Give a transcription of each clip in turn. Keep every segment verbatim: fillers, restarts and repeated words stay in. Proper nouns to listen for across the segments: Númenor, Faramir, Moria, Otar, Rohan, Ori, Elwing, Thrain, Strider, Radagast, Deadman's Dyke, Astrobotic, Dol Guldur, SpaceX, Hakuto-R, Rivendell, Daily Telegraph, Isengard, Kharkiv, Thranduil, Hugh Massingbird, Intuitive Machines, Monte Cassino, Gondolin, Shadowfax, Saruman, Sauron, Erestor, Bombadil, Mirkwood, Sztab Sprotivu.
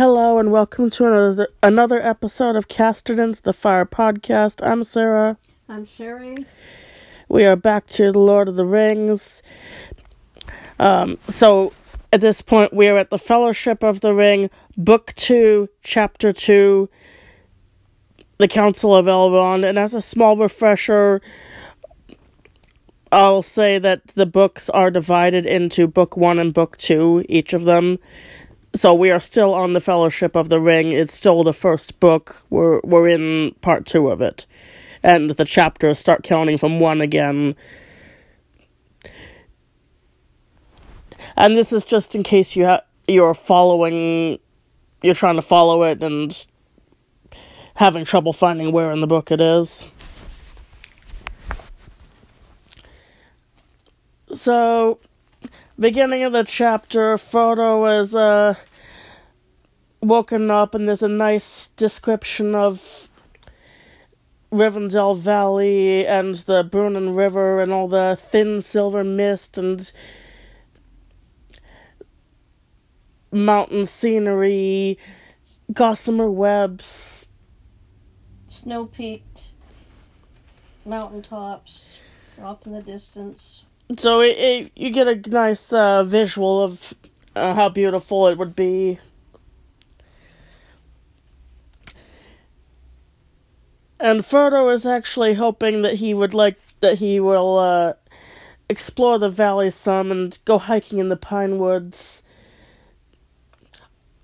Hello and welcome to another another episode of Casterton's The Fire Podcast. I'm Sarah. I'm Sherry. We are back to The Lord of the Rings. Um, so at this point we are at the Fellowship of the Ring, Book two, Chapter two, The Council of Elrond. And as a small refresher, I'll say that the books are divided into Book one and Book two, each of them. So we are still on the Fellowship of the Ring. It's still the first book. We're we're in part two of it. And the chapters start counting from one again. And this is just in case you ha- you're following... You're trying to follow it and having trouble finding where in the book it is. So... Beginning of the chapter, Frodo is uh, woken up, and there's a nice description of Rivendell Valley and the Brunnen River and all the thin silver mist and mountain scenery, gossamer webs, snow-peaked mountaintops off in the distance. So it, it, you get a nice uh, visual of uh, how beautiful it would be. And Frodo is actually hoping that he would like, that he will uh, explore the valley some and go hiking in the pine woods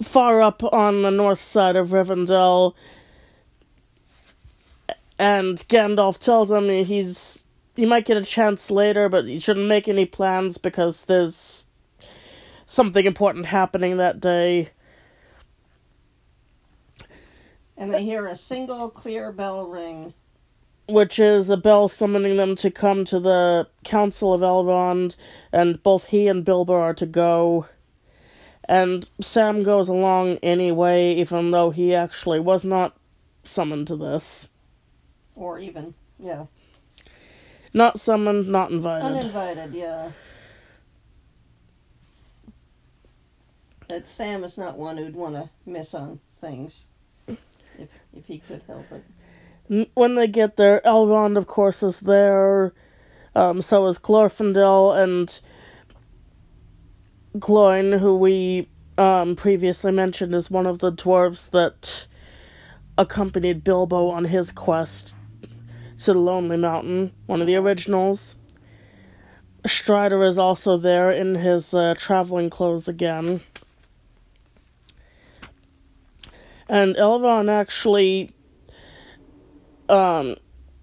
far up on the north side of Rivendell. And Gandalf tells him he's... You might get a chance later, but you shouldn't make any plans because there's something important happening that day. And they hear a single clear bell ring. Which is a bell summoning them to come to the Council of Elrond, and both he and Bilbo are to go. And Sam goes along anyway, even though he actually was not summoned to this. Or even, yeah. Not summoned, not invited. Uninvited, yeah. But Sam is not one who'd want to miss on things, if if he could help it. When they get there, Elrond, of course, is there. Um, so is Glorfindel and Gloin, who we um, previously mentioned is one of the dwarves that accompanied Bilbo on his quest to the Lonely Mountain, one of the originals. Strider is also there in his uh, traveling clothes again. And Elrond actually um,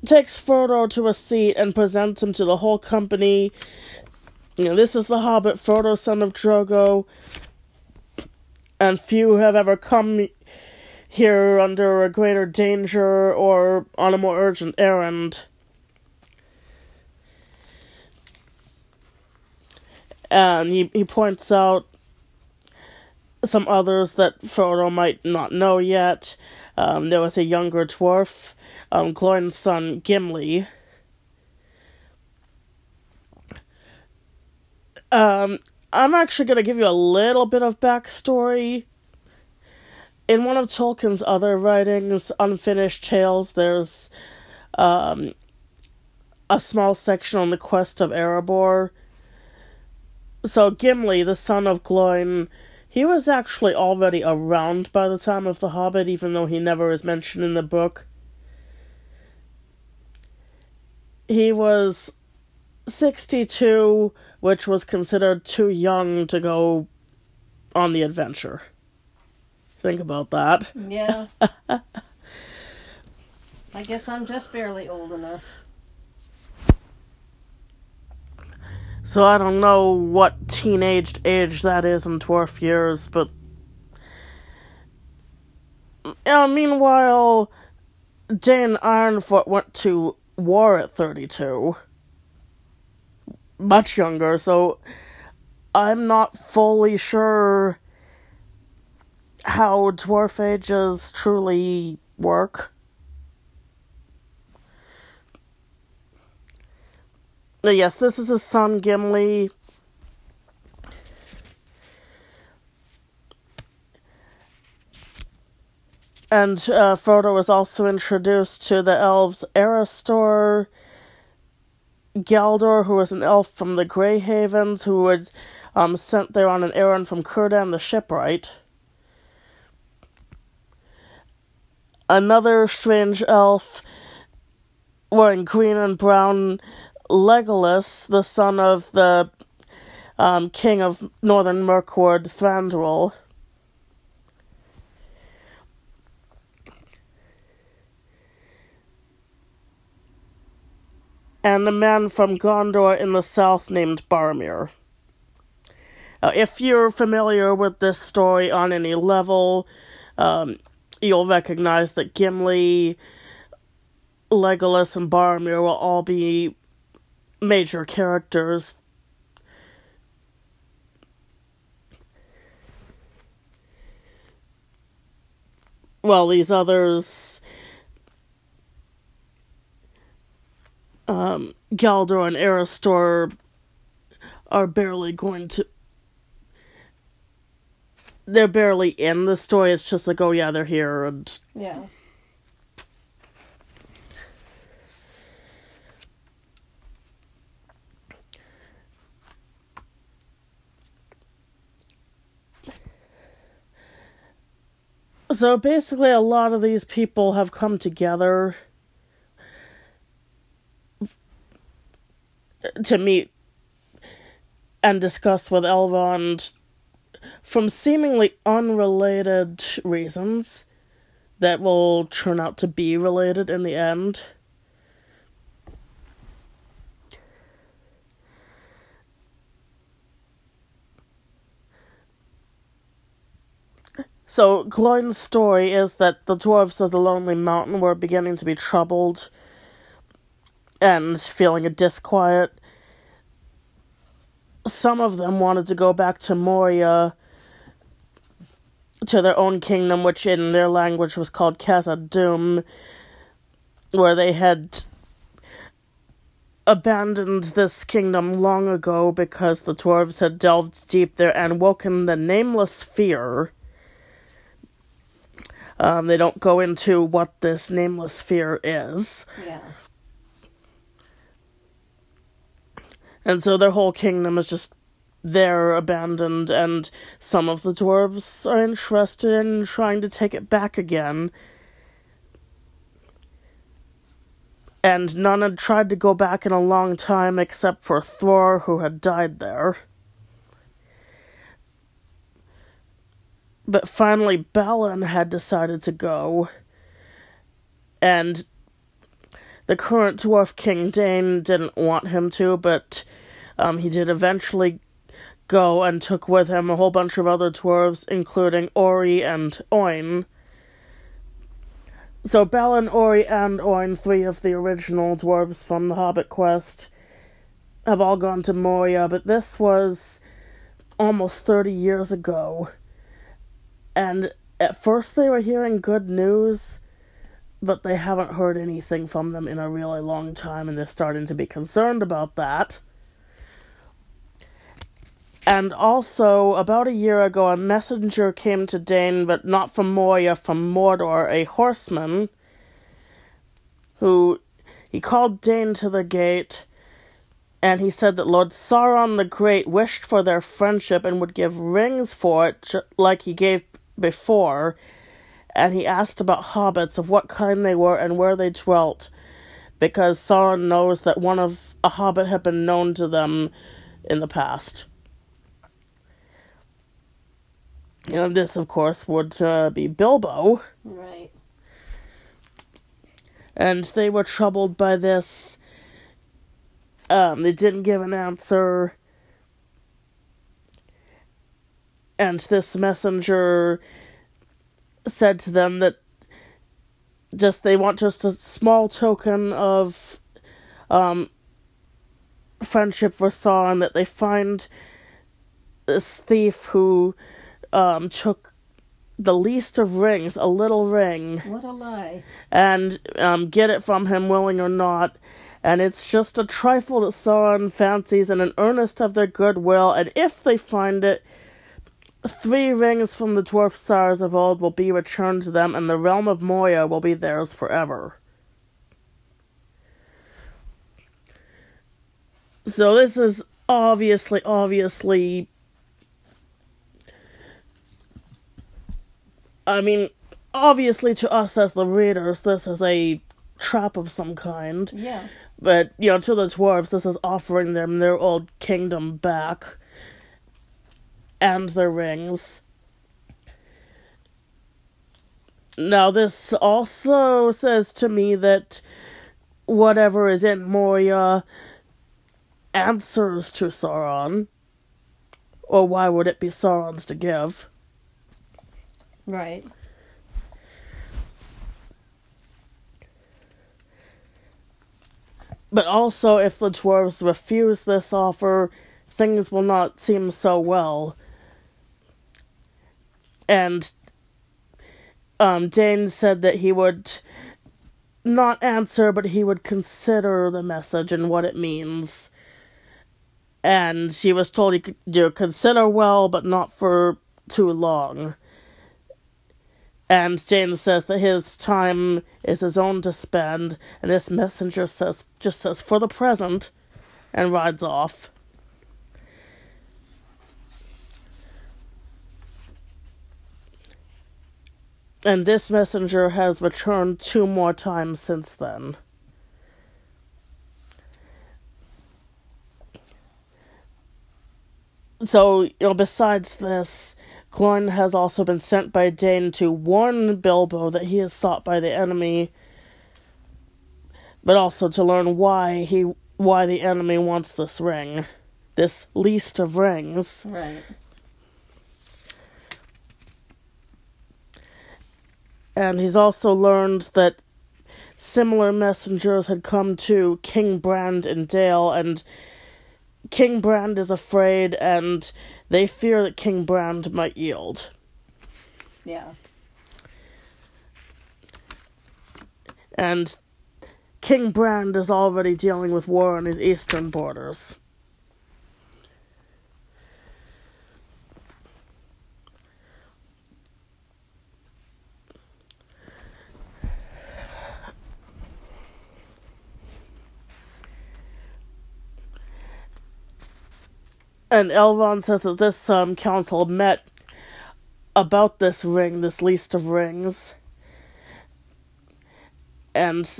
takes Frodo to a seat and presents him to the whole company. You know, this is the Hobbit, Frodo, son of Drogo, and few have ever come here under a greater danger or on a more urgent errand. And he, he points out some others that Frodo might not know yet. Um, there was a younger dwarf, um, Gloin's son, Gimli. Um, I'm actually going to give you a little bit of backstory. In one of Tolkien's other writings, Unfinished Tales, there's um, a small section on the quest of Erebor. So Gimli, the son of Gloin, he was actually already around by the time of The Hobbit, even though he never is mentioned in the book. He was sixty-two, which was considered too young to go on the adventure. Think about that. Yeah. I guess I'm just barely old enough. So I don't know what teenaged age that is in dwarf years, but... Uh, meanwhile, Dane Ironfoot went to war at thirty-two. Much younger, so I'm not fully sure how dwarf ages truly work. Yes, this is his son, Gimli. And uh, Frodo was also introduced to the elves Erestor, Galdor, who was an elf from the Grey Havens, who was um, sent there on an errand from Círdan the Shipwright. Another strange elf wearing green and brown, Legolas, the son of the um, king of northern Mirkwood, Thranduil. And a man from Gondor in the south named Boromir. Uh, if you're familiar with this story on any level, um, you'll recognize that Gimli, Legolas, and Boromir will all be major characters. Well, these others, Um, Galdor and Erestor are barely going to... They're barely in the story. It's just like, oh yeah, they're here. And yeah. So basically a lot of these people have come together to meet and discuss with Elrond from seemingly unrelated reasons that will turn out to be related in the end. So Gloin's story is that the dwarves of the Lonely Mountain were beginning to be troubled and feeling a disquiet. Some of them wanted to go back to Moria, to their own kingdom, which in their language was called Khazad-dûm, where they had abandoned this kingdom long ago because the dwarves had delved deep there and woken the nameless fear. Um, they don't go into what this nameless fear is. Yeah. And so their whole kingdom is just there, abandoned, and some of the dwarves are interested in trying to take it back again. And none had tried to go back in a long time except for Thor, who had died there. But finally Balin had decided to go, and the current dwarf King Dane didn't want him to, but um, he did eventually go and took with him a whole bunch of other dwarves, including Ori and Oin. So Balin, Ori, and Oin, three of the original dwarves from the Hobbit quest, have all gone to Moria, but this was almost thirty years ago. And at first they were hearing good news, but they haven't heard anything from them in a really long time, and they're starting to be concerned about that. And also, about a year ago, a messenger came to Dane, but not from Moria, from Mordor, a horseman, who, he called Dane to the gate, and he said that Lord Sauron the Great wished for their friendship and would give rings for it, like he gave before. And he asked about hobbits, of what kind they were and where they dwelt, because Sauron knows that one of a hobbit had been known to them in the past. And this, of course, would uh, be Bilbo. Right. And they were troubled by this. Um, they didn't give an answer. And this messenger said to them that just they want just a small token of um, friendship for Sauron, that they find this thief who um, took the least of rings, a little ring. What a lie. And um, get it from him, willing or not. And it's just a trifle that Sauron fancies, and an earnest of their goodwill, and if they find it, Three rings from the dwarf stars of old will be returned to them, and the realm of Moria will be theirs forever. So this is obviously, obviously... I mean, obviously to us as the readers, this is a trap of some kind. Yeah. But, you know, to the dwarves, this is offering them their old kingdom back. And their rings. Now, this also says to me that whatever is in Moria answers to Sauron. Or why would it be Sauron's to give? Right. But also, if the dwarves refuse this offer, things will not seem so well. And um, Dane said that he would not answer, but he would consider the message and what it means. And he was told he could, you know, consider well, but not for too long. And Dane says that his time is his own to spend, and this messenger says just says, for the present, and rides off. And this messenger has returned two more times since then. So, you know, besides this, Gloin has also been sent by Dane to warn Bilbo that he is sought by the enemy, but also to learn why he why the enemy wants this ring, this least of rings. Right. And he's also learned that similar messengers had come to King Brand in Dale, and King Brand is afraid, and they fear that King Brand might yield. Yeah. And King Brand is already dealing with war on his eastern borders. And Elrond says that this um, council met about this ring, this least of rings. And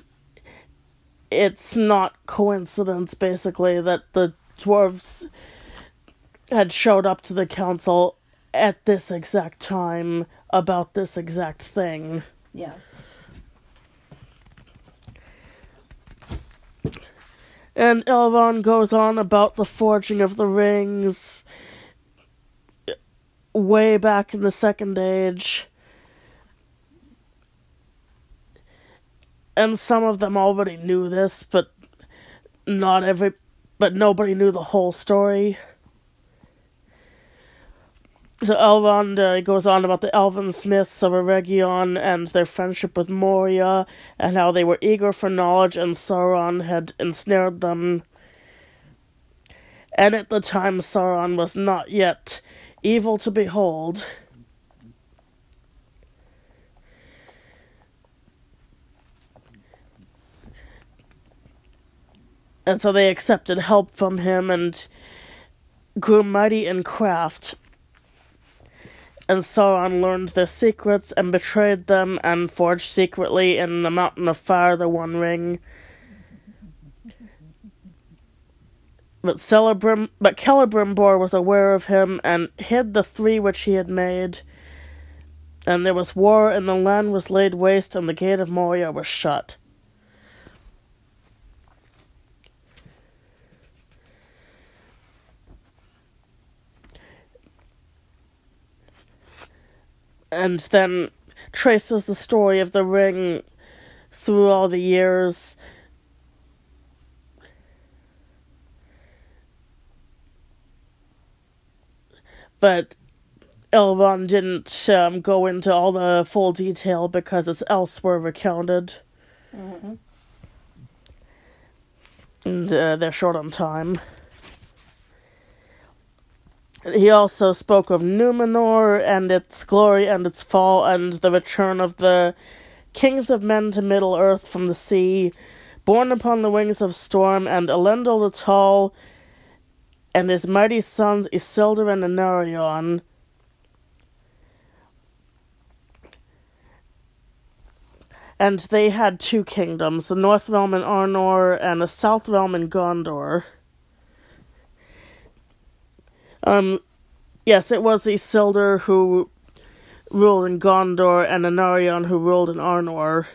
it's not coincidence, basically, that the dwarves had showed up to the council at this exact time about this exact thing. Yeah. And Elrond goes on about the forging of the rings way back in the Second Age. And some of them already knew this, but not every but nobody knew the whole story. So Elrond uh, goes on about the elven smiths of Eregion and their friendship with Moria, and how they were eager for knowledge and Sauron had ensnared them. And at the time Sauron was not yet evil to behold. And so they accepted help from him and grew mighty in craft. And Sauron learned their secrets and betrayed them and forged secretly in the Mountain of Fire the One Ring. But, Celebrim- but Celebrimbor was aware of him and hid the three which he had made. And there was war, and the land was laid waste, and the gate of Moria was shut. And then traces the story of the ring through all the years. But Elrond didn't um, go into all the full detail because it's elsewhere recounted. Mm-hmm. And uh, they're short on time. He also spoke of Númenor and its glory and its fall and the return of the kings of men to Middle-earth from the sea, borne upon the wings of storm, and Elendil the Tall and his mighty sons Isildur and Anarion. And they had two kingdoms, the North Realm in Arnor and a South Realm in Gondor. Um, yes, it was Isildur who ruled in Gondor and Anarion who ruled in Arnor.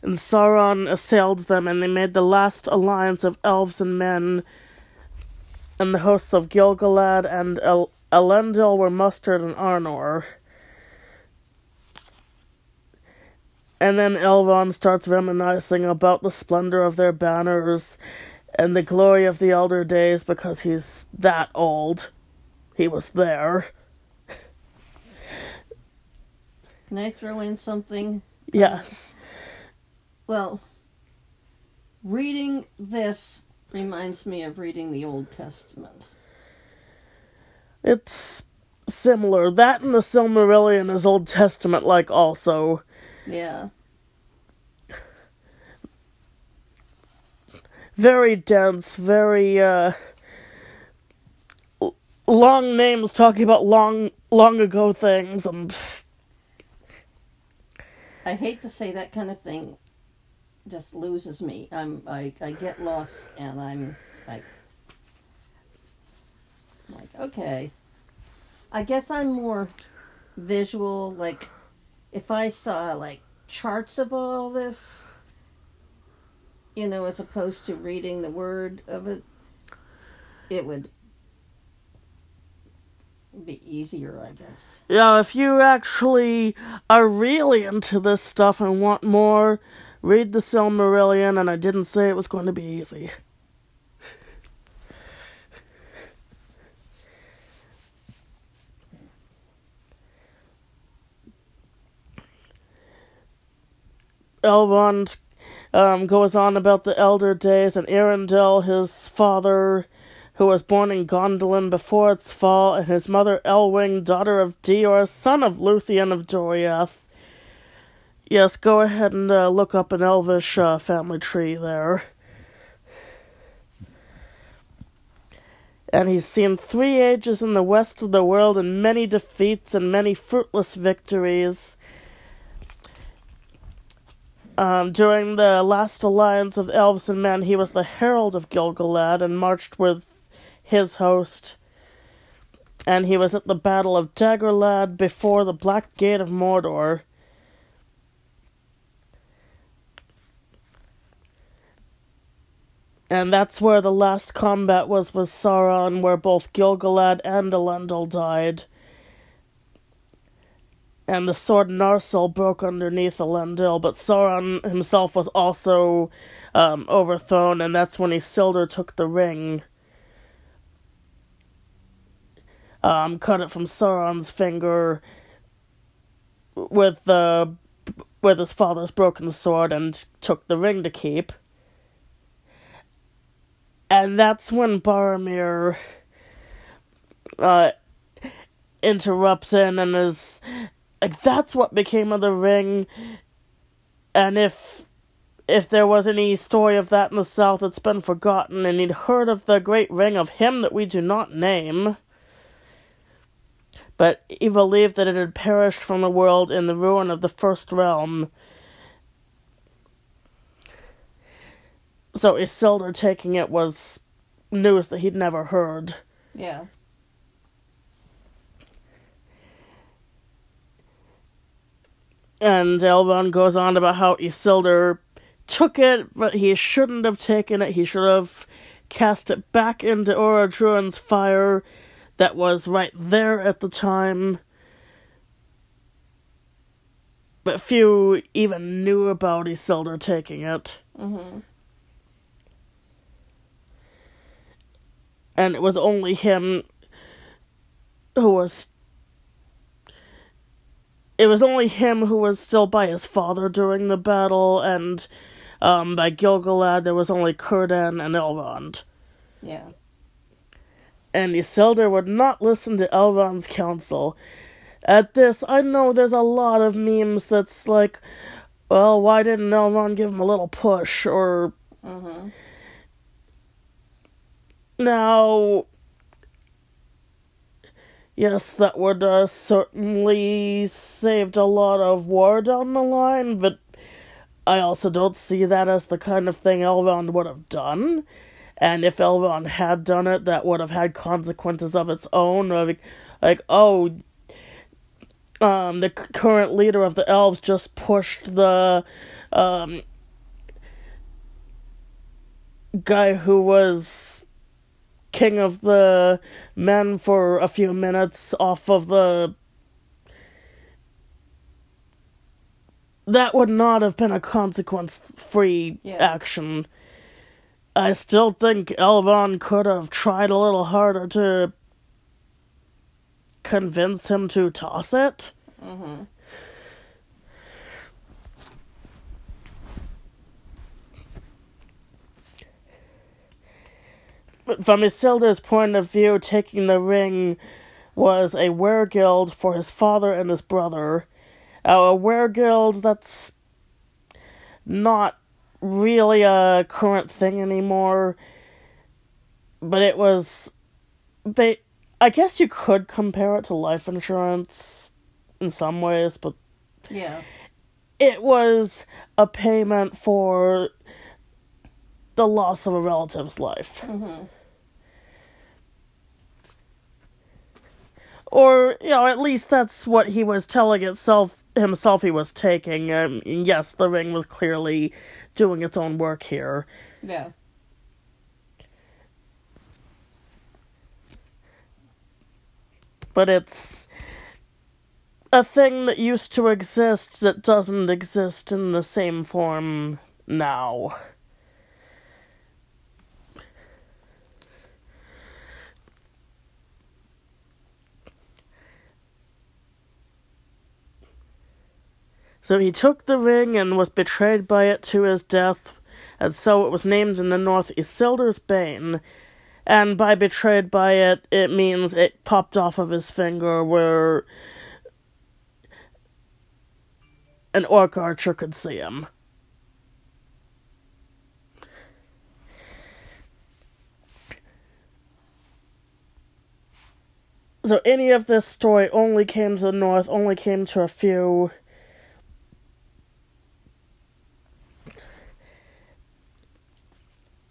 And Sauron assailed them, and they made the last alliance of elves and men, and the hosts of Gil-galad and El- Elendil were mustered in Arnor. And then Elrond starts reminiscing about the splendor of their banners and the glory of the elder days, because he's that old. He was there. Can I throw in something? Yes. Um, well, reading this reminds me of reading the Old Testament. It's similar. That and the Silmarillion is Old Testament-like also. Yeah. Very dense, very, uh... long names talking about long, long ago things, and... I hate to say that kind of thing just loses me. I'm, I, I get lost, and I'm, like... Like, okay. I guess I'm more visual, like, if I saw, like, charts of all this, you know, as opposed to reading the word of it, it would be easier, I guess. Yeah, if you actually are really into this stuff and want more, read the Silmarillion, and I didn't say it was going to be easy. Elrond um, goes on about the elder days, and Arendelle, his father, who was born in Gondolin before its fall, and his mother Elwing, daughter of Deor, son of Luthien of Doriath. Yes, go ahead and uh, look up an Elvish uh, family tree there. And he's seen three ages in the west of the world, and many defeats and many fruitless victories. Um, during the last alliance of elves and men, he was the herald of Gil-galad and marched with his host. And he was at the Battle of Dagorlad before the Black Gate of Mordor. And that's where the last combat was with Sauron, where both Gil-galad and Elendil died. And the sword Narsil broke underneath Elendil, but Sauron himself was also um, overthrown, and that's when Isildur took the ring. Um, cut it from Sauron's finger with uh, with his father's broken sword and took the ring to keep. And that's when Boromir uh, interrupts in and is... Like, that's what became of the ring, and if if there was any story of that in the south, it's been forgotten, and he'd heard of the great ring of him that we do not name, but he believed that it had perished from the world in the ruin of the first realm. So Isildur taking it was news that he'd never heard. Yeah. And Elrond goes on about how Isildur took it, but he shouldn't have taken it. He should have cast it back into Orodruin's fire that was right there at the time. But few even knew about Isildur taking it. Mm-hmm. And it was only him who was... It was only him who was still by his father during the battle, and Um, by Gil-galad, there was only Círdan and Elrond. Yeah. And Isildur would not listen to Elrond's counsel. At this, I know there's a lot of memes that's like, well, why didn't Elrond give him a little push, or... Mm-hmm. Now... Yes, that would uh, certainly saved a lot of war down the line, but I also don't see that as the kind of thing Elrond would have done. And if Elrond had done it, that would have had consequences of its own. Like, like oh, um, the current leader of the elves just pushed the um, guy who was... king of the men for a few minutes off of the... That would not have been a consequence-free yeah. action. I still think Elrond could have tried a little harder to convince him to toss it. Mm-hmm. From Isildur's point of view, taking the ring was a weregild for his father and his brother. Uh, a weregild, that's not really a current thing anymore, but it was... Ba- I guess you could compare it to life insurance in some ways, but... Yeah. It was a payment for the loss of a relative's life. Mm-hmm. Or, you know, at least that's what he was telling itself, himself he was taking. Um, and yes, the ring was clearly doing its own work here. Yeah. But it's a thing that used to exist that doesn't exist in the same form now. So he took the ring and was betrayed by it to his death, and so it was named in the North Isildur's Bane. And by betrayed by it, it means it popped off of his finger where an orc archer could see him. So any of this story only came to the North, only came to a few...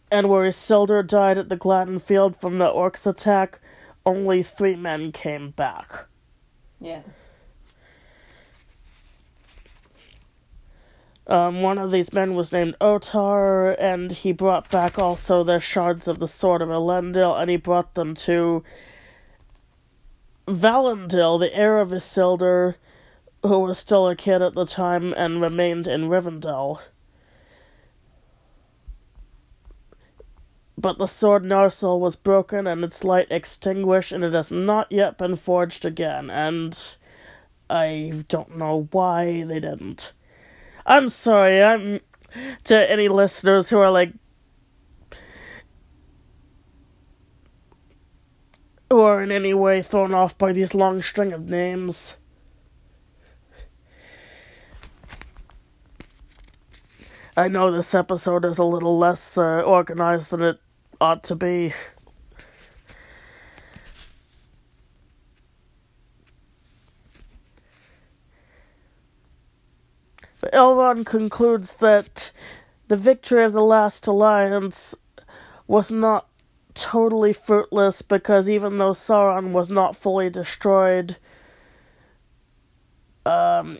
And where Isildur died at the Gladden Field from the orcs' attack, only three men came back. Yeah. Um, one of these men was named Otar, and he brought back also the shards of the Sword of Elendil, and he brought them to Valandil, the heir of Isildur, who was still a kid at the time and remained in Rivendell. But the sword Narsil was broken and its light extinguished, and it has not yet been forged again, and I don't know why they didn't. I'm sorry, I'm... to any listeners who are like... who are in any way thrown off by these long string of names. I know this episode is a little less uh, organized than it ought to be. But Elrond concludes that the victory of the Last Alliance was not totally fruitless, because even though Sauron was not fully destroyed, um,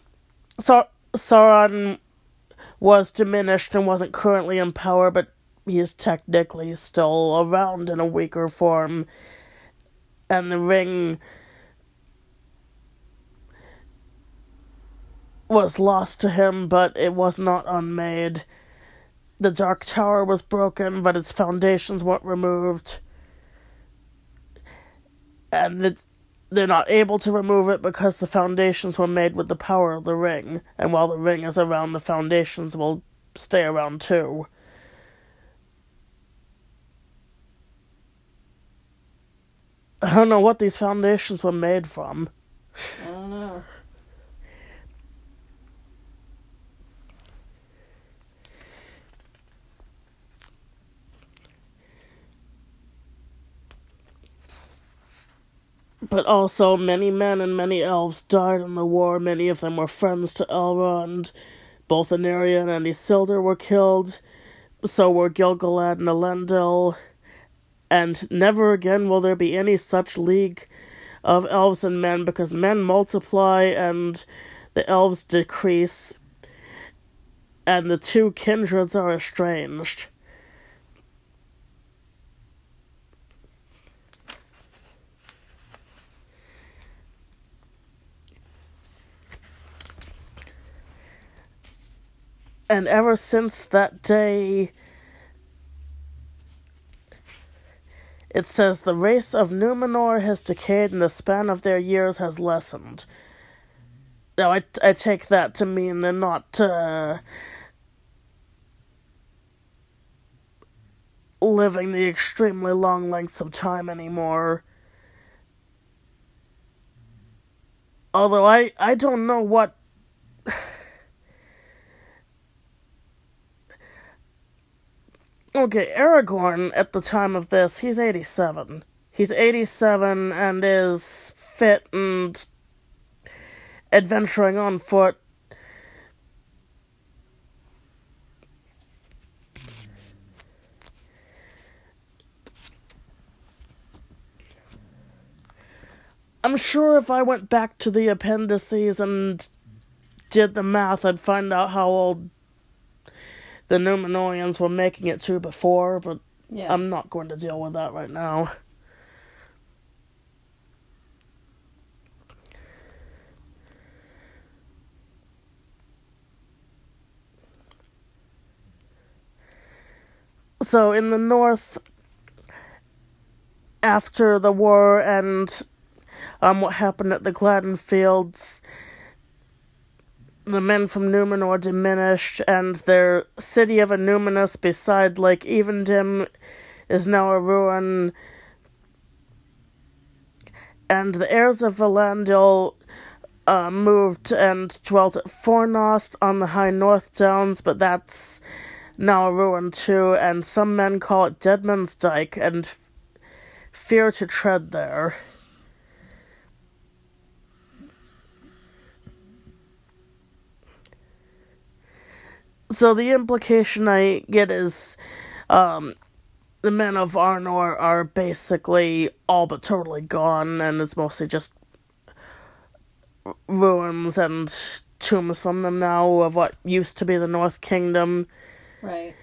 Sa- Sauron was diminished and wasn't currently in power, but he is technically still around in a weaker form. And the ring was lost to him, but it was not unmade. The Dark Tower was broken, but its foundations weren't removed. And the They're not able to remove it because the foundations were made with the power of the ring, and while the ring is around, the foundations will stay around too. I don't know what these foundations were made from. I don't know. But also, many men and many elves died in the war. Many of them were friends to Elrond. Both Anarion and Isildur were killed. So were Gil-galad and Elendil. And never again will there be any such league of elves and men, because men multiply and the elves decrease, and the two kindreds are estranged. And ever since that day, it says, the race of Númenor has decayed and the span of their years has lessened. Now, I, I take that to mean they're not uh, living the extremely long lengths of time anymore. Although I, I don't know what... Okay, Aragorn, at the time of this, he's eighty-seven. He's eighty-seven and is fit and adventuring on foot. I'm sure if I went back to the appendices and did the math, I'd find out how old the Númenorians were making it to before, but yeah. I'm not going to deal with that right now. So in the north, after the war and um, what happened at the Gladden Fields, the men from Númenor diminished, and their city of Illuminus beside Lake Evendim is now a ruin. And the heirs of Elendil uh, moved and dwelt at Fornost on the high North Downs, but that's now a ruin too, and some men call it Deadman's Dyke and f- fear to tread there. So the implication I get is um, the men of Arnor are basically all but totally gone, and it's mostly just ruins and tombs from them now of what used to be the North Kingdom. Right.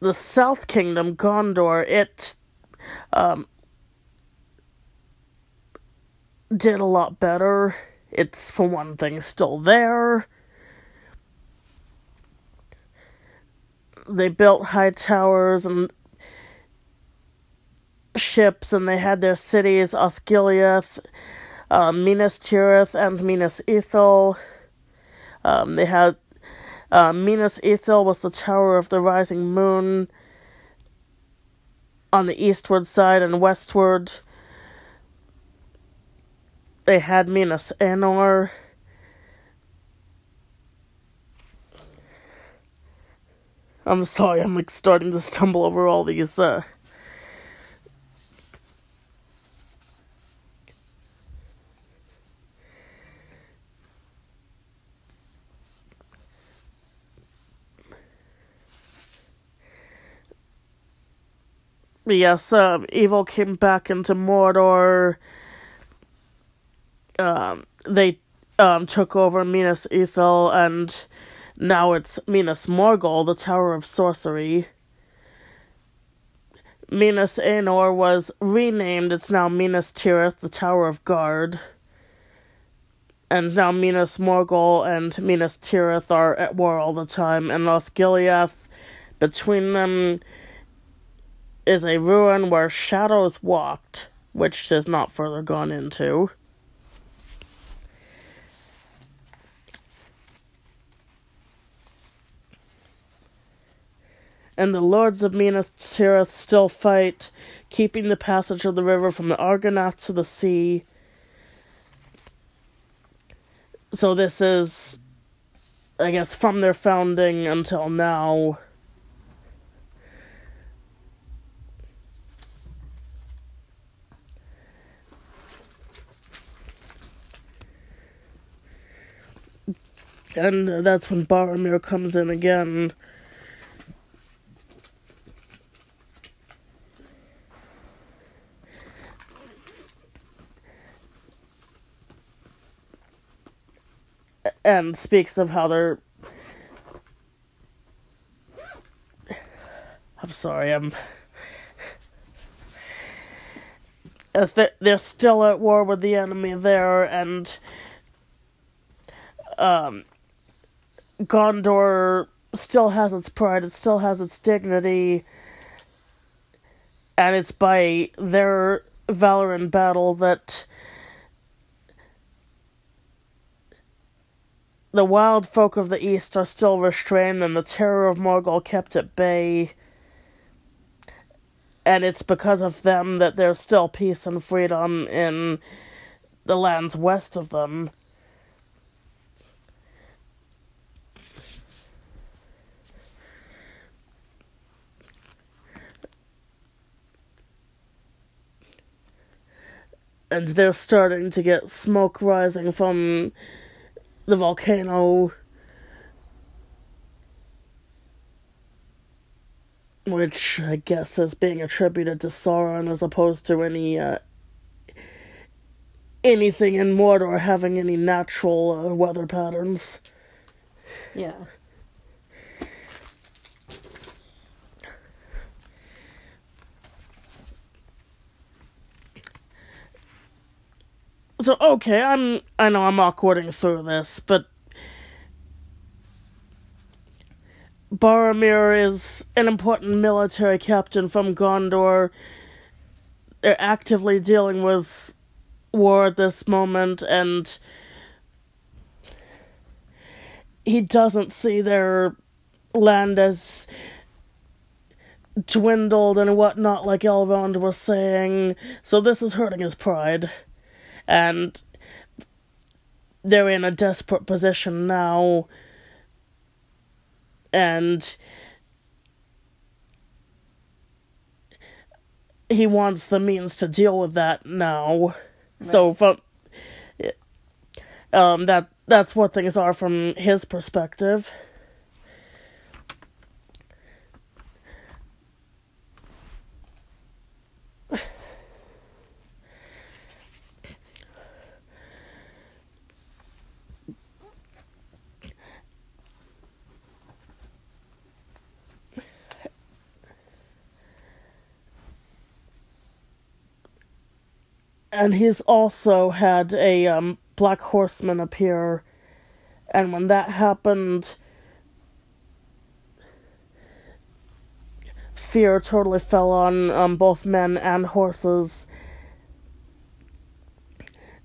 The South Kingdom, Gondor, it um, did a lot better. It's, for one thing, still there. They built high towers and ships, and they had their cities, Osgiliath, uh, Minas Tirith, and Minas Ithil. Um, they had... Uh, Minas Ithil was the Tower of the Rising Moon on the eastward side and westward. They had Minas Anor. I'm sorry, I'm like starting to stumble over all these, uh... Yes, um, evil came back into Mordor. Um, they um, took over Minas Ithil, and now it's Minas Morgul, the Tower of Sorcery. Minas Anor was renamed. It's now Minas Tirith, the Tower of Guard. And now Minas Morgul and Minas Tirith are at war all the time. And Osgiliath, between them, is a ruin where shadows walked, which is not further gone into. and the lords of Minas Tirith still fight, keeping the passage of the river from the Argonauts to the sea. So this is, I guess, from their founding until now. And that's when Boromir comes in again. And speaks of how they're... I'm sorry, I'm... As they're, they're still at war with the enemy there, and... Um... Gondor still has its pride, it still has its dignity, and it's by their valor in battle that the wild folk of the East are still restrained and the terror of Morgul kept at bay, and it's because of them that there's still peace and freedom in the lands west of them. And they're starting to get smoke rising from the volcano, which I guess is being attributed to Sauron as opposed to any uh, anything in Mordor having any natural uh, weather patterns. Yeah. So, okay, I'm, I know I'm awkwarding through this, but Boromir is an important military captain from Gondor. They're actively dealing with war at this moment, and he doesn't see their land as dwindled and whatnot, like Elrond was saying, so this is hurting his pride. And they're in a desperate position now, and he wants the means to deal with that now. Right. So from um, that that's what things are from his perspective. And he's also had a um, black horseman appear, and when that happened, fear totally fell on um, both men and horses,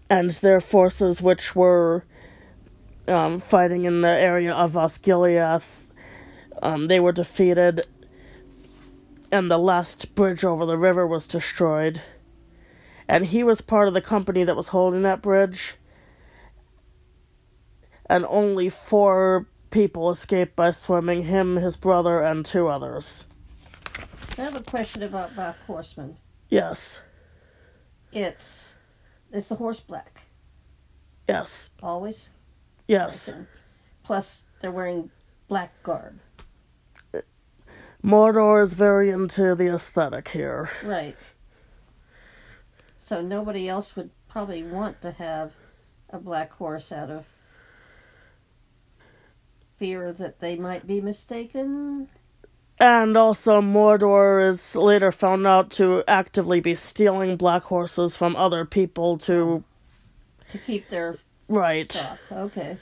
and their forces, which were um, fighting in the area of Osgiliath, um, they were defeated, and the last bridge over the river was destroyed. And he was part of the company that was holding that bridge. And only four people escaped by swimming. Him, his brother, and two others. I have a question about black horsemen. Yes. It's it's the horse black. Yes. Always? Yes. Plus, they're wearing black garb. Mordor is very into the aesthetic here. Right. So nobody else would probably want to have a black horse out of fear that they might be mistaken. And also Mordor is later found out to actively be stealing black horses from other people to... To keep their right. stock. Okay.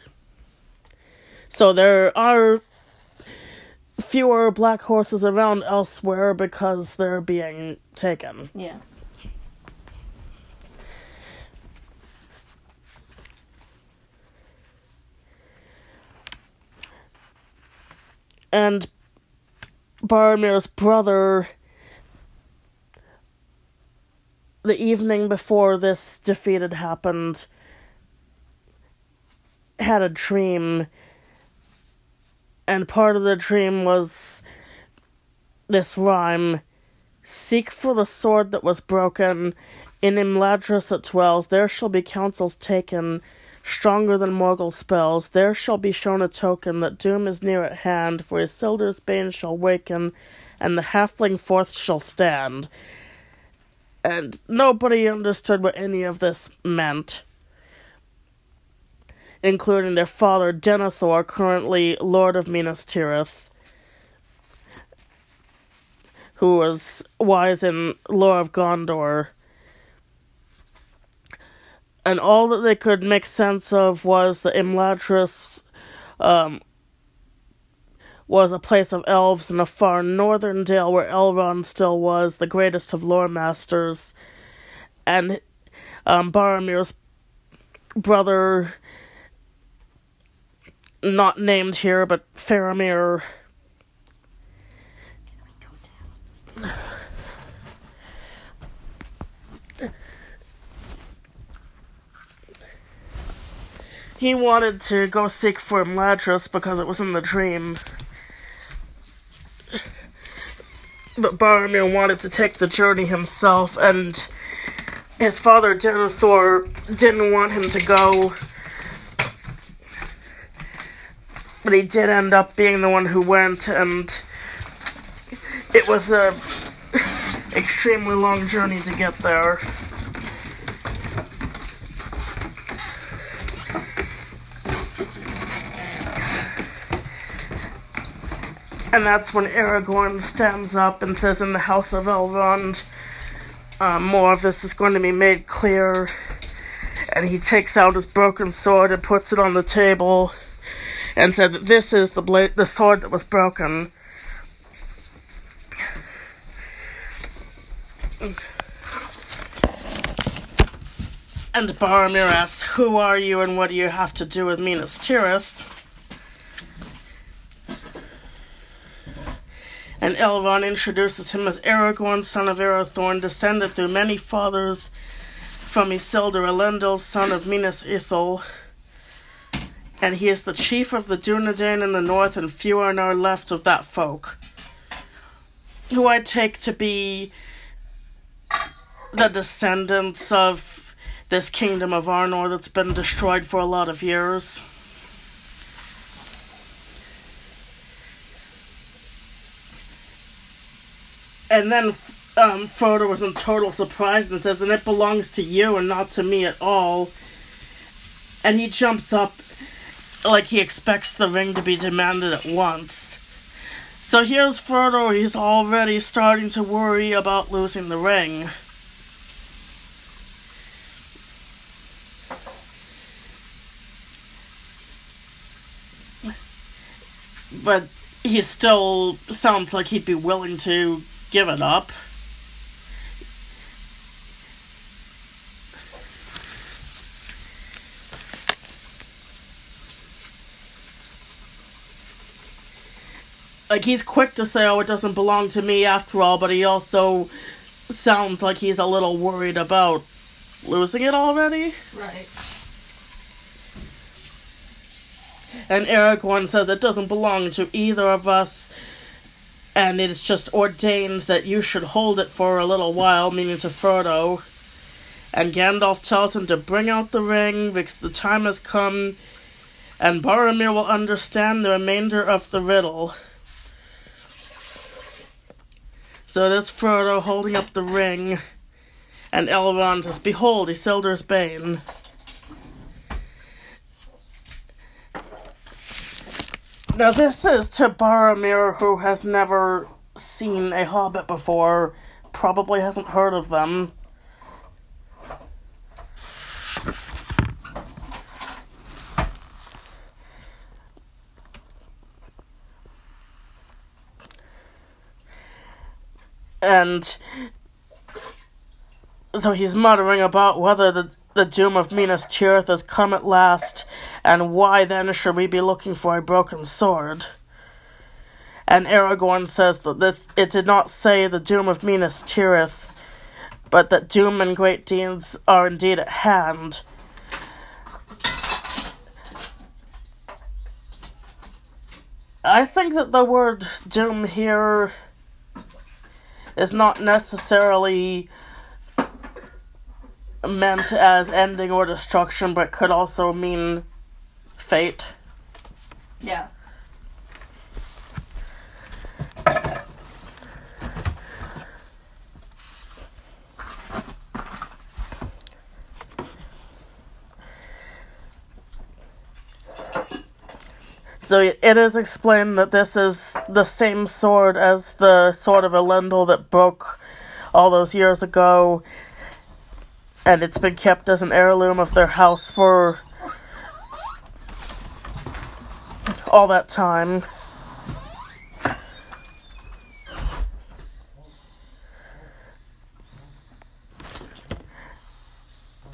So there are fewer black horses around elsewhere because they're being taken. Yeah. And Boromir's brother the evening before this defeat had happened had a dream, and part of the dream was this rhyme: "Seek for the sword that was broken, in Imladris it dwells, there shall be counsels taken, stronger than Morgul spells, there shall be shown a token that doom is near at hand, for Isildur's bane shall waken, and the halfling forth shall stand." And nobody understood what any of this meant, including their father, Denethor, currently Lord of Minas Tirith, who was wise in lore of Gondor. And all that they could make sense of was that Imladris um, was a place of elves in a far northern dale where Elrond still was, the greatest of lore masters. And um, Boromir's brother, not named here, but Faramir, he wanted to go seek for Imladris because it was in the dream. But Boromir wanted to take the journey himself, and his father Denethor didn't want him to go. But he did end up being the one who went, and it was a extremely long journey to get there. And that's when Aragorn stands up and says, "In the House of Elrond, uh, more of this is going to be made clear." And he takes out his broken sword and puts it on the table and said that this is the bla- the sword that was broken. And Boromir asks, "Who are you and what do you have to do with Minas Tirith?" And Elrond introduces him as Aragorn, son of Arathorn, descended through many fathers from Isildur, Elendil, son of Minas Ithil. And he is the chief of the Dunedain in the north, and few are now left of that folk. Who I take to be the descendants of this kingdom of Arnor that's been destroyed for a lot of years. And then um, Frodo was in total surprise and says, "And it belongs to you and not to me at all." And he jumps up like he expects the ring to be demanded at once. So here's Frodo, he's already starting to worry about losing the ring. But he still sounds like he'd be willing to give it up. Like, he's quick to say, "Oh, it doesn't belong to me after all," but he also sounds like he's a little worried about losing it already. Right. And Aragorn says, "It doesn't belong to either of us. And it's just ordained that you should hold it for a little while," meaning to Frodo. And Gandalf tells him to bring out the ring, because the time has come, and Boromir will understand the remainder of the riddle. So there's Frodo holding up the ring, and Elrond says, "Behold, Isildur's bane." Now this is to Boromir, who has never seen a hobbit before, probably hasn't heard of them. And so he's muttering about whether the The doom of Minas Tirith has come at last, and why then should we be looking for a broken sword? and Aragorn says that this it did not say the doom of Minas Tirith, but that doom and great deeds are indeed at hand. I think that the word doom here is not necessarily meant as ending or destruction, but could also mean fate. Yeah. So it is explained that this is the same sword as the sword of Elendil that broke all those years ago, and it's been kept as an heirloom of their house for all that time.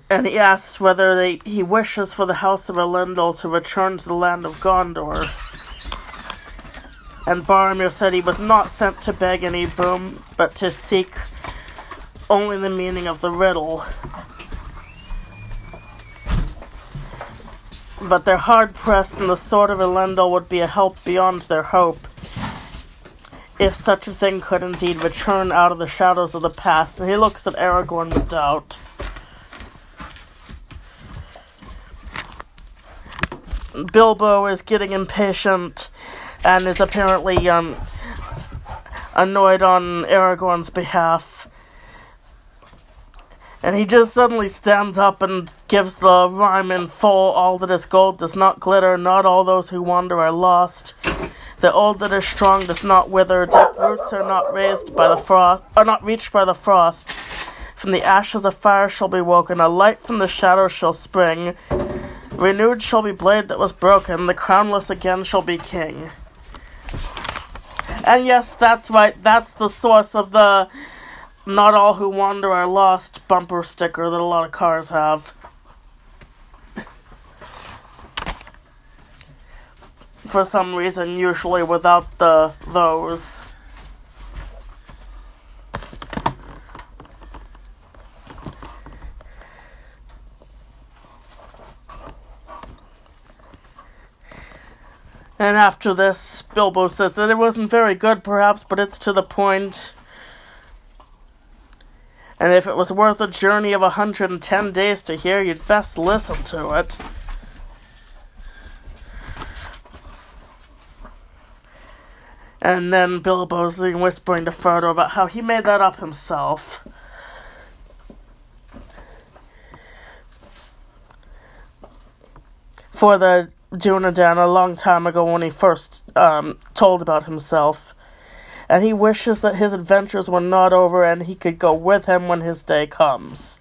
And he asks whether they, he wishes for the House of Elendil to return to the land of Gondor. And Boromir said he was not sent to beg any boon, but to seek only the meaning of the riddle. But they're hard-pressed, and the sword of Elendil would be a help beyond their hope, if such a thing could indeed return out of the shadows of the past. And he looks at Aragorn with doubt. Bilbo is getting impatient and is apparently um, annoyed on Aragorn's behalf. And he just suddenly stands up and gives the rhyme in full. All that is gold does not glitter, not all those who wander are lost. The old that is strong does not wither, deep roots are not raised by the frost, are not reached by the frost. From the ashes a fire shall be woken, a light from the shadows shall spring. Renewed shall be blade that was broken, the crownless again shall be king. And yes, that's right, that's the source of the not all who wander are lost bumper sticker that a lot of cars have. For some reason, usually without the those. And after this, Bilbo says that it wasn't very good, perhaps, but it's to the point. And if it was worth a journey of one hundred ten days to hear, you'd best listen to it. And then Bilbo's whispering to Frodo about how he made that up himself. For the Dunedain a long time ago when he first um, told about himself, and he wishes that his adventures were not over and he could go with him when his day comes.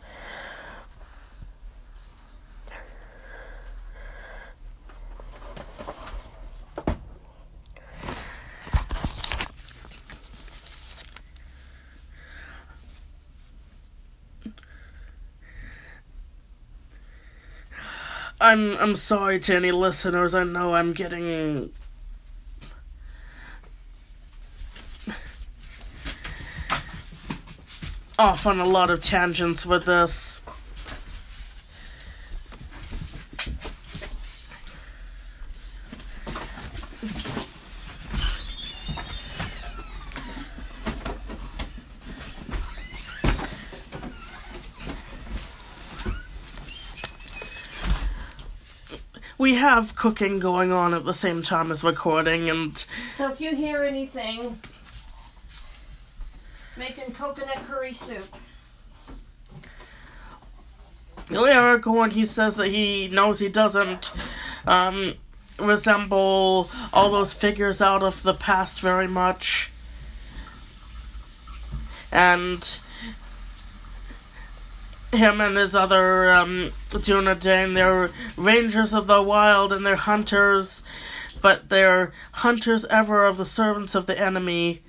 I'm I'm sorry to any listeners. I know I'm getting off on a lot of tangents with this. We have cooking going on at the same time as recording, and so if you hear anything, making coconut curry soup. Aragorn, he says that he knows he doesn't um, resemble all those figures out of the past very much, and him and his other um, Dunedain, they're rangers of the wild and they're hunters, but they're hunters ever of the servants of the enemy.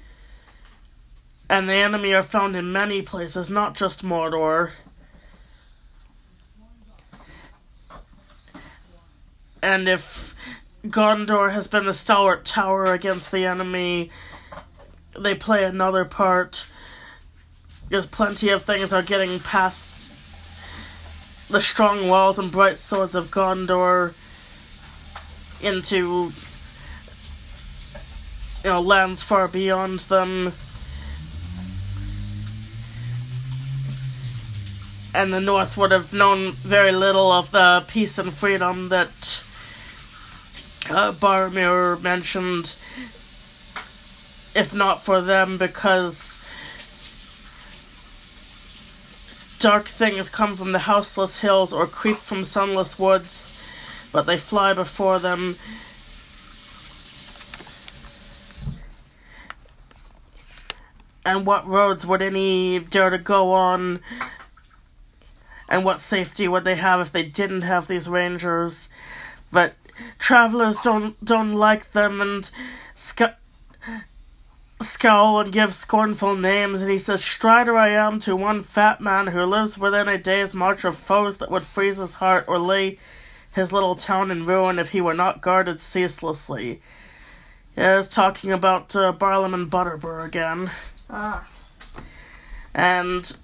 And the enemy are found in many places, not just Mordor. And if Gondor has been the stalwart tower against the enemy. They play another part. There's plenty of things are getting past the strong walls and bright swords of Gondor into, you know, lands far beyond them. And the North would have known very little of the peace and freedom that uh, Boromir mentioned, if not for them, because dark things come from the houseless hills or creep from sunless woods, but they fly before them. And what roads would any dare to go on? And what safety would they have if they didn't have these rangers? But travelers don't don't like them and sc- scowl and give scornful names. And he says, "Strider I am to one fat man who lives within a day's march of foes that would freeze his heart or lay his little town in ruin if he were not guarded ceaselessly." Yeah, he's talking about uh, Barlam and Butterbur again. Ah. And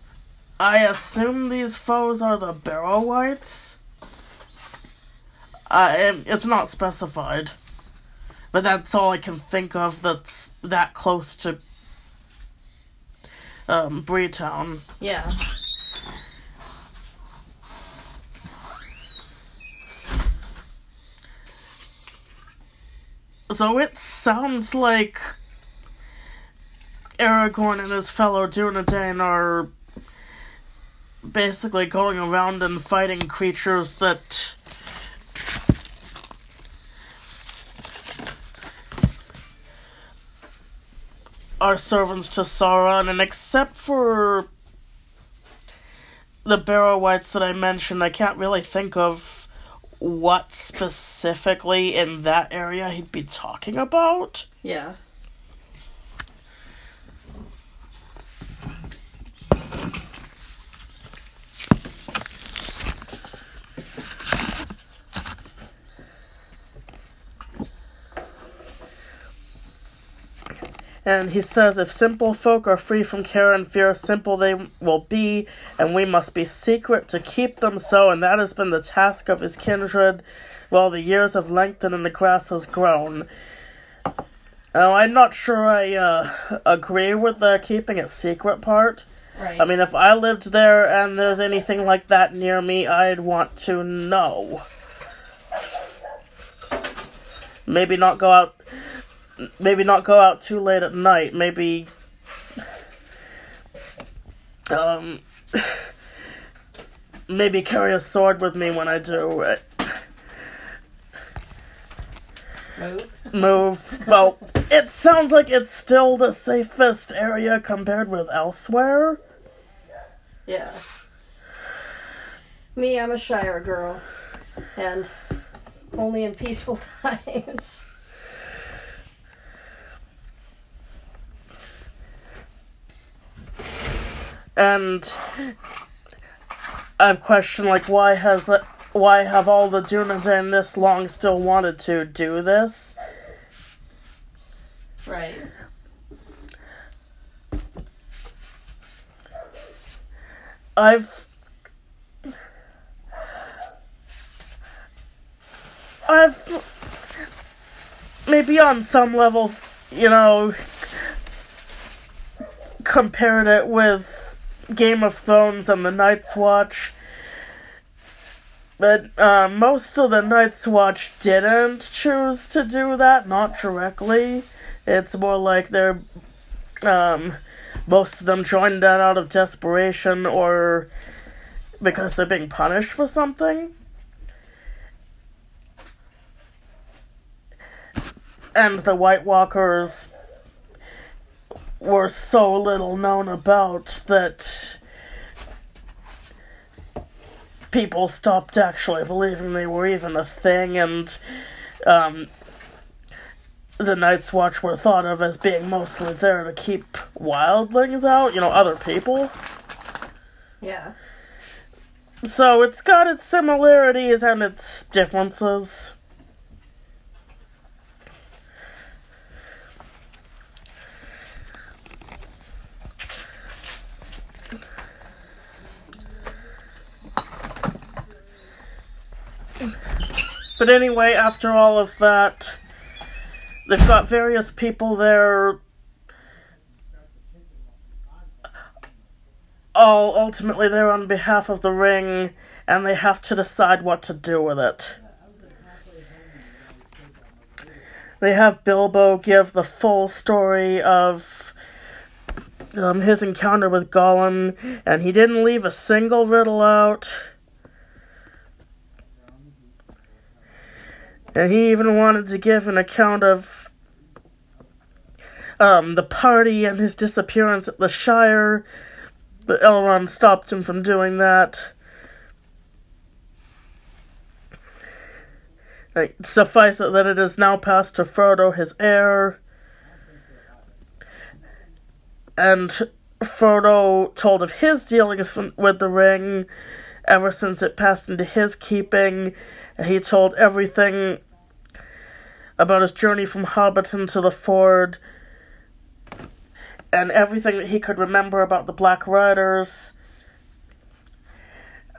I assume these foes are the Barrow-wights? Uh, it, it's not specified. But that's all I can think of that's that close to um, Breetown. Yeah. So it sounds like Aragorn and his fellow Dunedain are basically going around and fighting creatures that are servants to Sauron, and except for the Barrow-wights that I mentioned, I can't really think of what specifically in that area he'd be talking about. Yeah. And he says, "If simple folk are free from care and fear, simple they will be, and we must be secret to keep them so, and that has been the task of his kindred, while the years have lengthened and the grass has grown." Now, I'm not sure I uh, agree with the keeping it secret part. Right. I mean, if I lived there and there's anything like that near me, I'd want to know. Maybe not go out... Maybe not go out too late at night. Maybe, um, maybe carry a sword with me when I do it. Move. Move. Well, it sounds like it's still the safest area compared with elsewhere. Yeah. Me, I'm a Shire girl, and only in peaceful times. And I've questioned, like, why has why have all the Dunedain this long still wanted to do this? Right. I've I've maybe on some level, you know, compared it with Game of Thrones and the Night's Watch, but uh, most of the Night's Watch didn't choose to do that, not directly. It's more like they're, um, most of them joined that out of desperation or because they're being punished for something. And the White Walkers were so little known about that people stopped actually believing they were even a thing, and um, the Night's Watch were thought of as being mostly there to keep wildlings out, you know, other people. Yeah. So it's got its similarities and its differences. But anyway, after all of that, they've got various people there, all ultimately there on behalf of the ring, and they have to decide what to do with it. They have Bilbo give the full story of um, his encounter with Gollum, and he didn't leave a single riddle out. And he even wanted to give an account of um, the party and his disappearance at the Shire, but Elrond stopped him from doing that. Like, suffice it that it is now passed to Frodo, his heir. And Frodo told of his dealings from, with the ring ever since it passed into his keeping. And he told everything about his journey from Hobbiton to the Ford, and everything that he could remember about the Black Riders.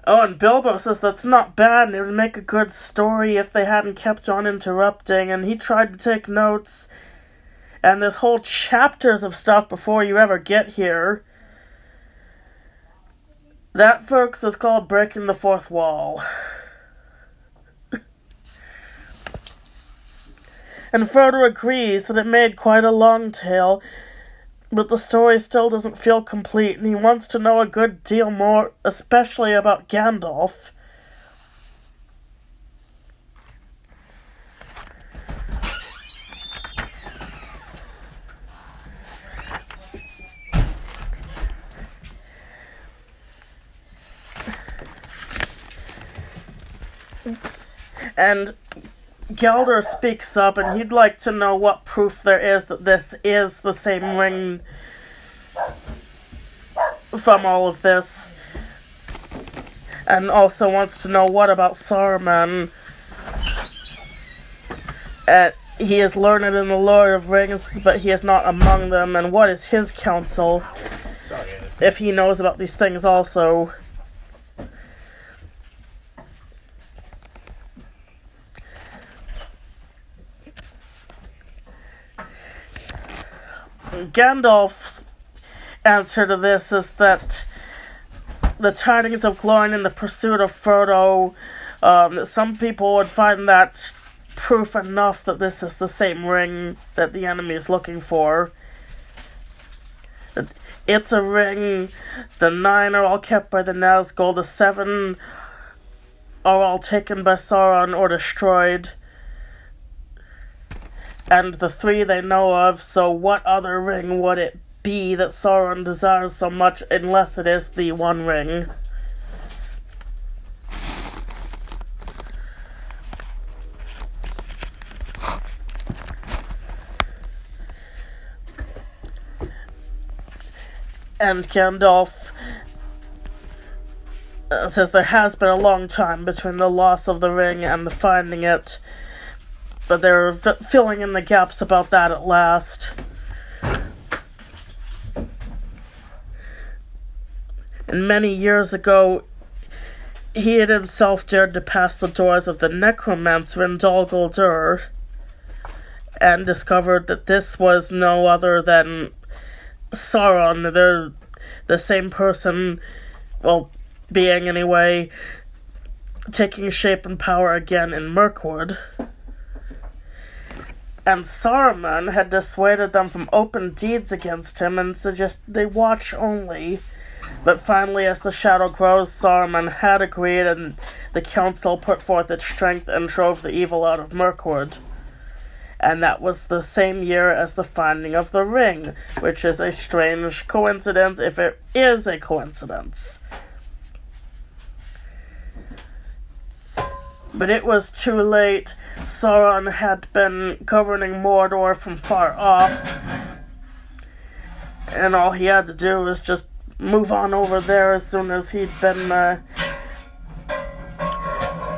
Oh, and Bilbo says that's not bad, and it would make a good story if they hadn't kept on interrupting, and he tried to take notes, and there's whole chapters of stuff before you ever get here. That, folks, is called breaking the fourth wall. And Frodo agrees that it made quite a long tale, but the story still doesn't feel complete, and he wants to know a good deal more, especially about Gandalf. And Galdor speaks up, and he'd like to know what proof there is that this is the same ring from all of this, and also wants to know what about Saruman. Uh, he is learned in the Lord of Rings, but he is not among them, and what is his counsel if he knows about these things also? Gandalf's answer to this is that the tidings of Gloin and the pursuit of Frodo, um, that some people would find that proof enough that this is the same ring that the enemy is looking for. It's a ring. The nine are all kept by the Nazgul. The seven are all taken by Sauron or destroyed. And the three they know of, so what other ring would it be that Sauron desires so much, unless it is the One Ring? And Gandalf says there has been a long time between the loss of the ring and the finding it, but they're f- filling in the gaps about that at last. And many years ago, he had himself dared to pass the doors of the necromancer in Dol Guldur, and discovered that this was no other than Sauron. They're the same person, well, being anyway, taking shape and power again in Mirkwood. And Saruman had dissuaded them from open deeds against him and suggested they watch only. But finally, as the shadow grows, Saruman had agreed, and the council put forth its strength and drove the evil out of Mirkwood. And that was the same year as the finding of the ring, which is a strange coincidence if it is a coincidence. But it was too late. Sauron had been governing Mordor from far off, and all he had to do was just move on over there as soon as he'd been uh,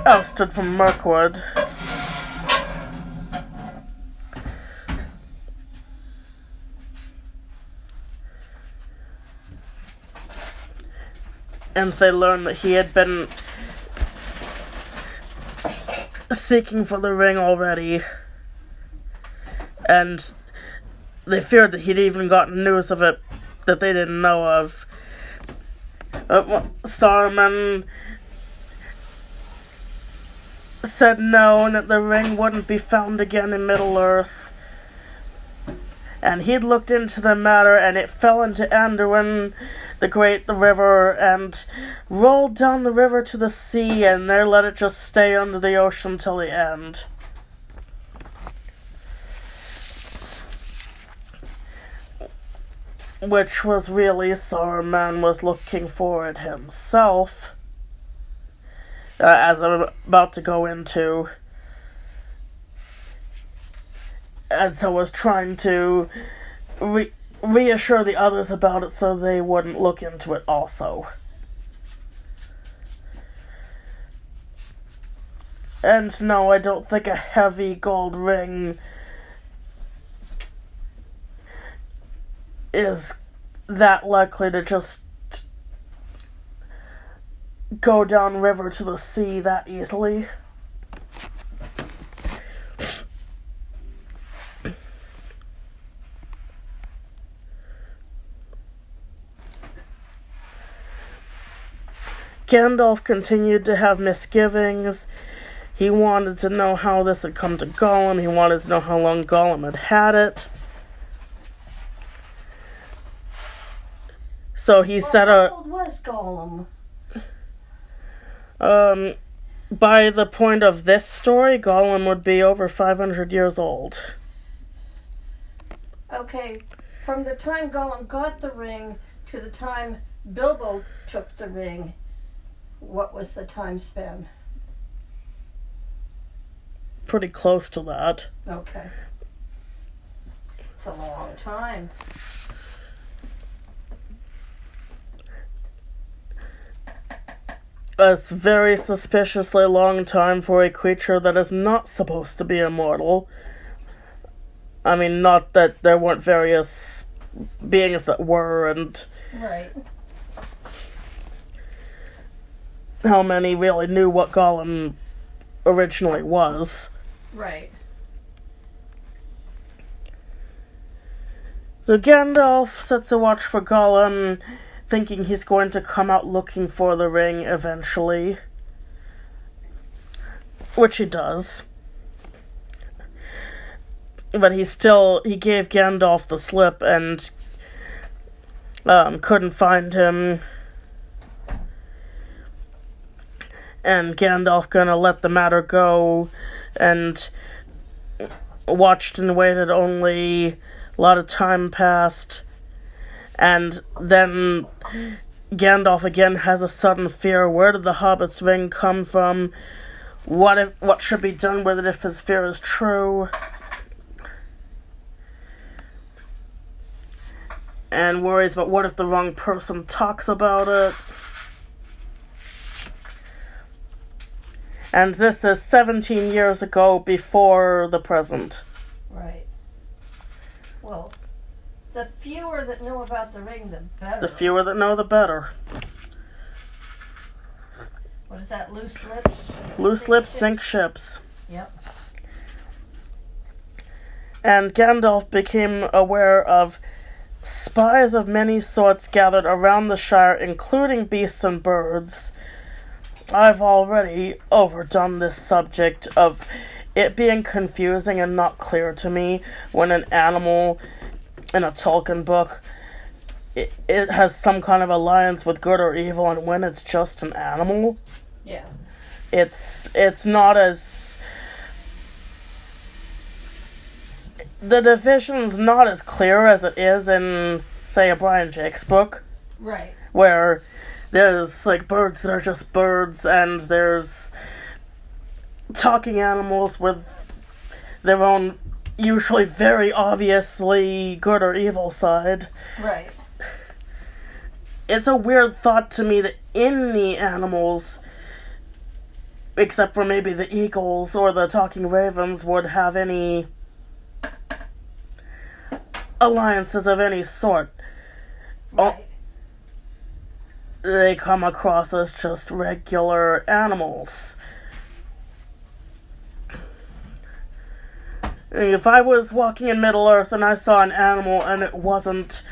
ousted from Mirkwood. And they learned that he had been seeking for the ring already, and they feared that he'd even gotten news of it that they didn't know of. Uh, Saruman said no, and that the ring wouldn't be found again in Middle-earth. And he'd looked into the matter, and it fell into Anduin the Great, the river, and rolled down the river to the sea, and there let it just stay under the ocean till the end. Which was really Saruman was looking for it himself, uh, as I'm about to go into, and so was trying to re- reassure the others about it so they wouldn't look into it also. And no, I don't think a heavy gold ring is that likely to just go down river to the sea that easily. Gandalf continued to have misgivings. He wanted to know how this had come to Gollum. He wanted to know how long Gollum had had it. So he well, said, "How old was Gollum?" Um, by the point of this story, Gollum would be over five hundred years old. Okay, from the time Gollum got the ring to the time Bilbo took the ring, what was the time span? Pretty close to that. Okay, it's a long time. That's very suspiciously long time for a creature that is not supposed to be immortal. I mean, not that there weren't various beings that were, and... Right. How many really knew what Gollum originally was. Right. So Gandalf sets a watch for Gollum, thinking he's going to come out looking for the ring eventually. Which he does. But he still, he gave Gandalf the slip and um, couldn't find him. And Gandalf gonna let the matter go, and watched and waited only a lot of time passed. And then Gandalf again has a sudden fear. Where did the Hobbit's ring come from? What if, what should be done with it if his fear is true? And worries about what if the wrong person talks about it? And this is seventeen years ago before the present. Right. Well... The fewer that know about the ring, the better. The fewer that know, the better. What is that, loose lips? Loose lips sink ships. Yep. And Gandalf became aware of spies of many sorts gathered around the Shire, including beasts and birds. I've already overdone this subject of it being confusing and not clear to me when an animal... in a Tolkien book, it, it has some kind of alliance with good or evil, and when it's just an animal, yeah, it's it's not as the division's not as clear as it is in, say, a Brian Jake's book, right? Where there's like birds that are just birds, and there's talking animals with their own. Usually very obviously good or evil side. Right. It's a weird thought to me that any animals, except for maybe the eagles or the talking ravens, would have any alliances of any sort. Right. Oh, they come across as just regular animals. If I was walking in Middle-earth and I saw an animal and it wasn't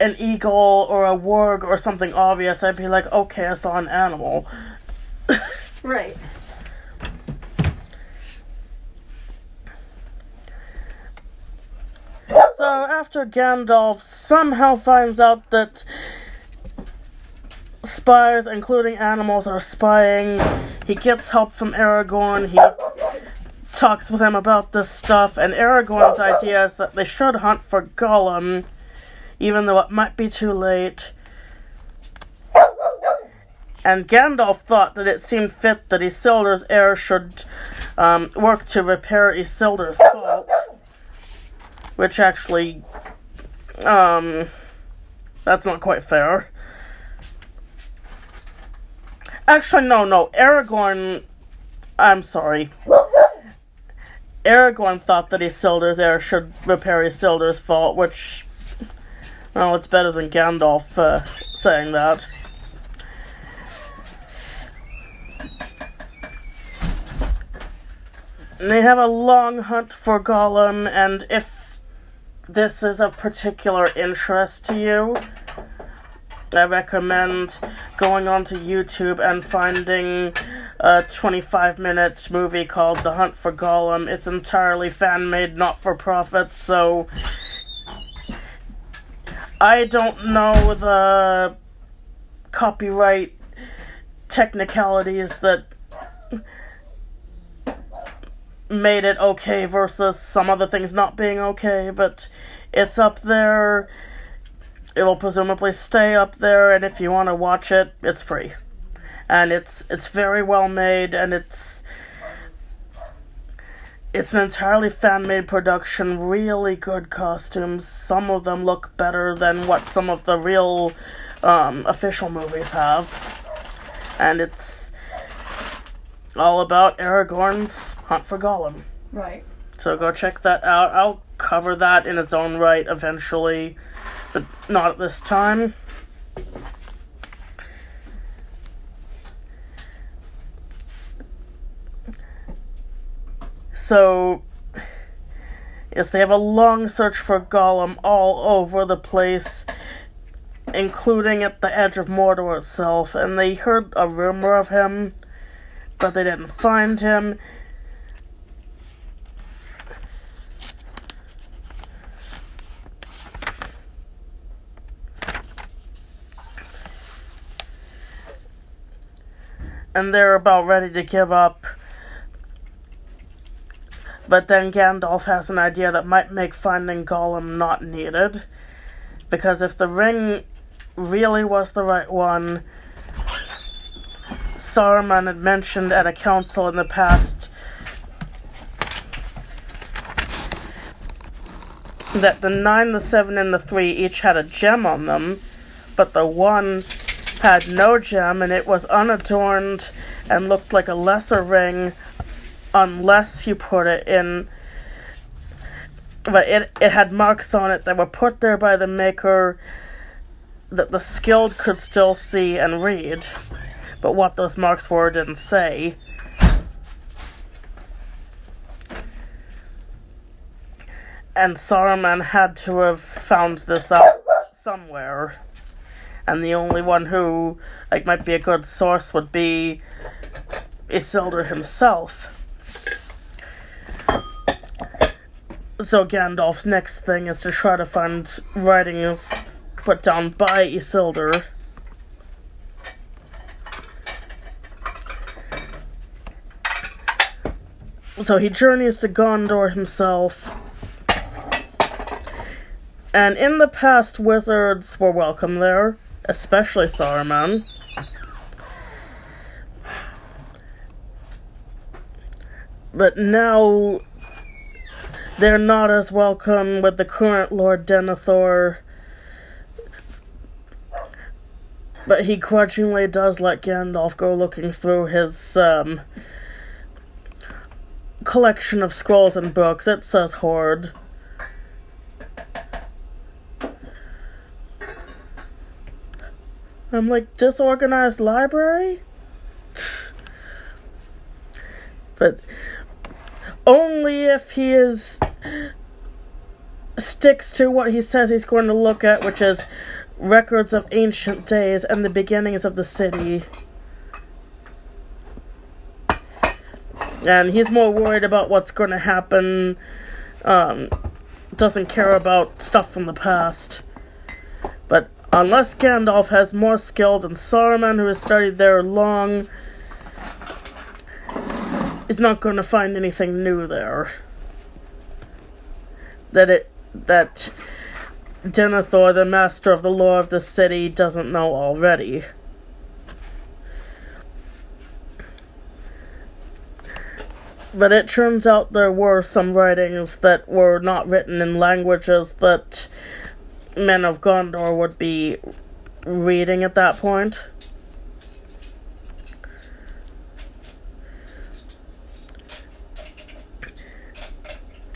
an eagle or a warg or something obvious, I'd be like, okay, I saw an animal. Right. So after Gandalf somehow finds out that spies, including animals, are spying, he gets help from Aragorn, he talks with him about this stuff, and Aragorn's idea is that they should hunt for Gollum, even though it might be too late. And Gandalf thought that it seemed fit that Isildur's heir should um, work to repair Isildur's fault, which actually, um, that's not quite fair. Actually, no, no, Aragorn, I'm sorry. Aragorn thought that Isildur's heir should repair Isildur's fault, which, well, it's better than Gandalf uh, saying that. And they have a long hunt for Gollum, and if this is of particular interest to you, I recommend going onto YouTube and finding a twenty-five minute movie called The Hunt for Gollum. It's entirely fan-made, not-for-profit, so I don't know the copyright technicalities that made it okay versus some other things not being okay, but it's up there. It'll presumably stay up there, and if you want to watch it, it's free. And it's it's very well made, and it's it's an entirely fan-made production, really good costumes. Some of them look better than what some of the real um, official movies have. And it's all about Aragorn's hunt for Gollum. Right. So go check that out. I'll cover that in its own right eventually, but not at this time. So, yes, they have a long search for Gollum all over the place, including at the edge of Mordor itself, and they heard a rumor of him, but they didn't find him. And they're about ready to give up. But then Gandalf has an idea that might make finding Gollum not needed. Because if the ring really was the right one, Saruman had mentioned at a council in the past that the nine, the seven, and the three each had a gem on them, but the one had no gem, and it was unadorned and looked like a lesser ring unless you put it in, but it, it had marks on it that were put there by the maker that the skilled could still see and read, but what those marks were didn't say. And Saruman had to have found this out somewhere. And the only one who, like, might be a good source would be Isildur himself. So Gandalf's next thing is to try to find writings put down by Isildur. So he journeys to Gondor himself. And in the past, wizards were welcome there, especially Saruman. But now they're not as welcome with the current Lord Denethor. But he grudgingly does let Gandalf go looking through his um, collection of scrolls and books. It says hoard. I'm like, disorganized library? But only if he is sticks to what he says he's going to look at, which is records of ancient days and the beginnings of the city. And he's more worried about what's going to happen. Um, doesn't care about stuff from the past. But unless Gandalf has more skill than Saruman, who has studied there long, he's not going to find anything new there. That it that Denethor, the master of the lore of the city, doesn't know already. But it turns out there were some writings that were not written in languages that men of Gondor would be reading at that point.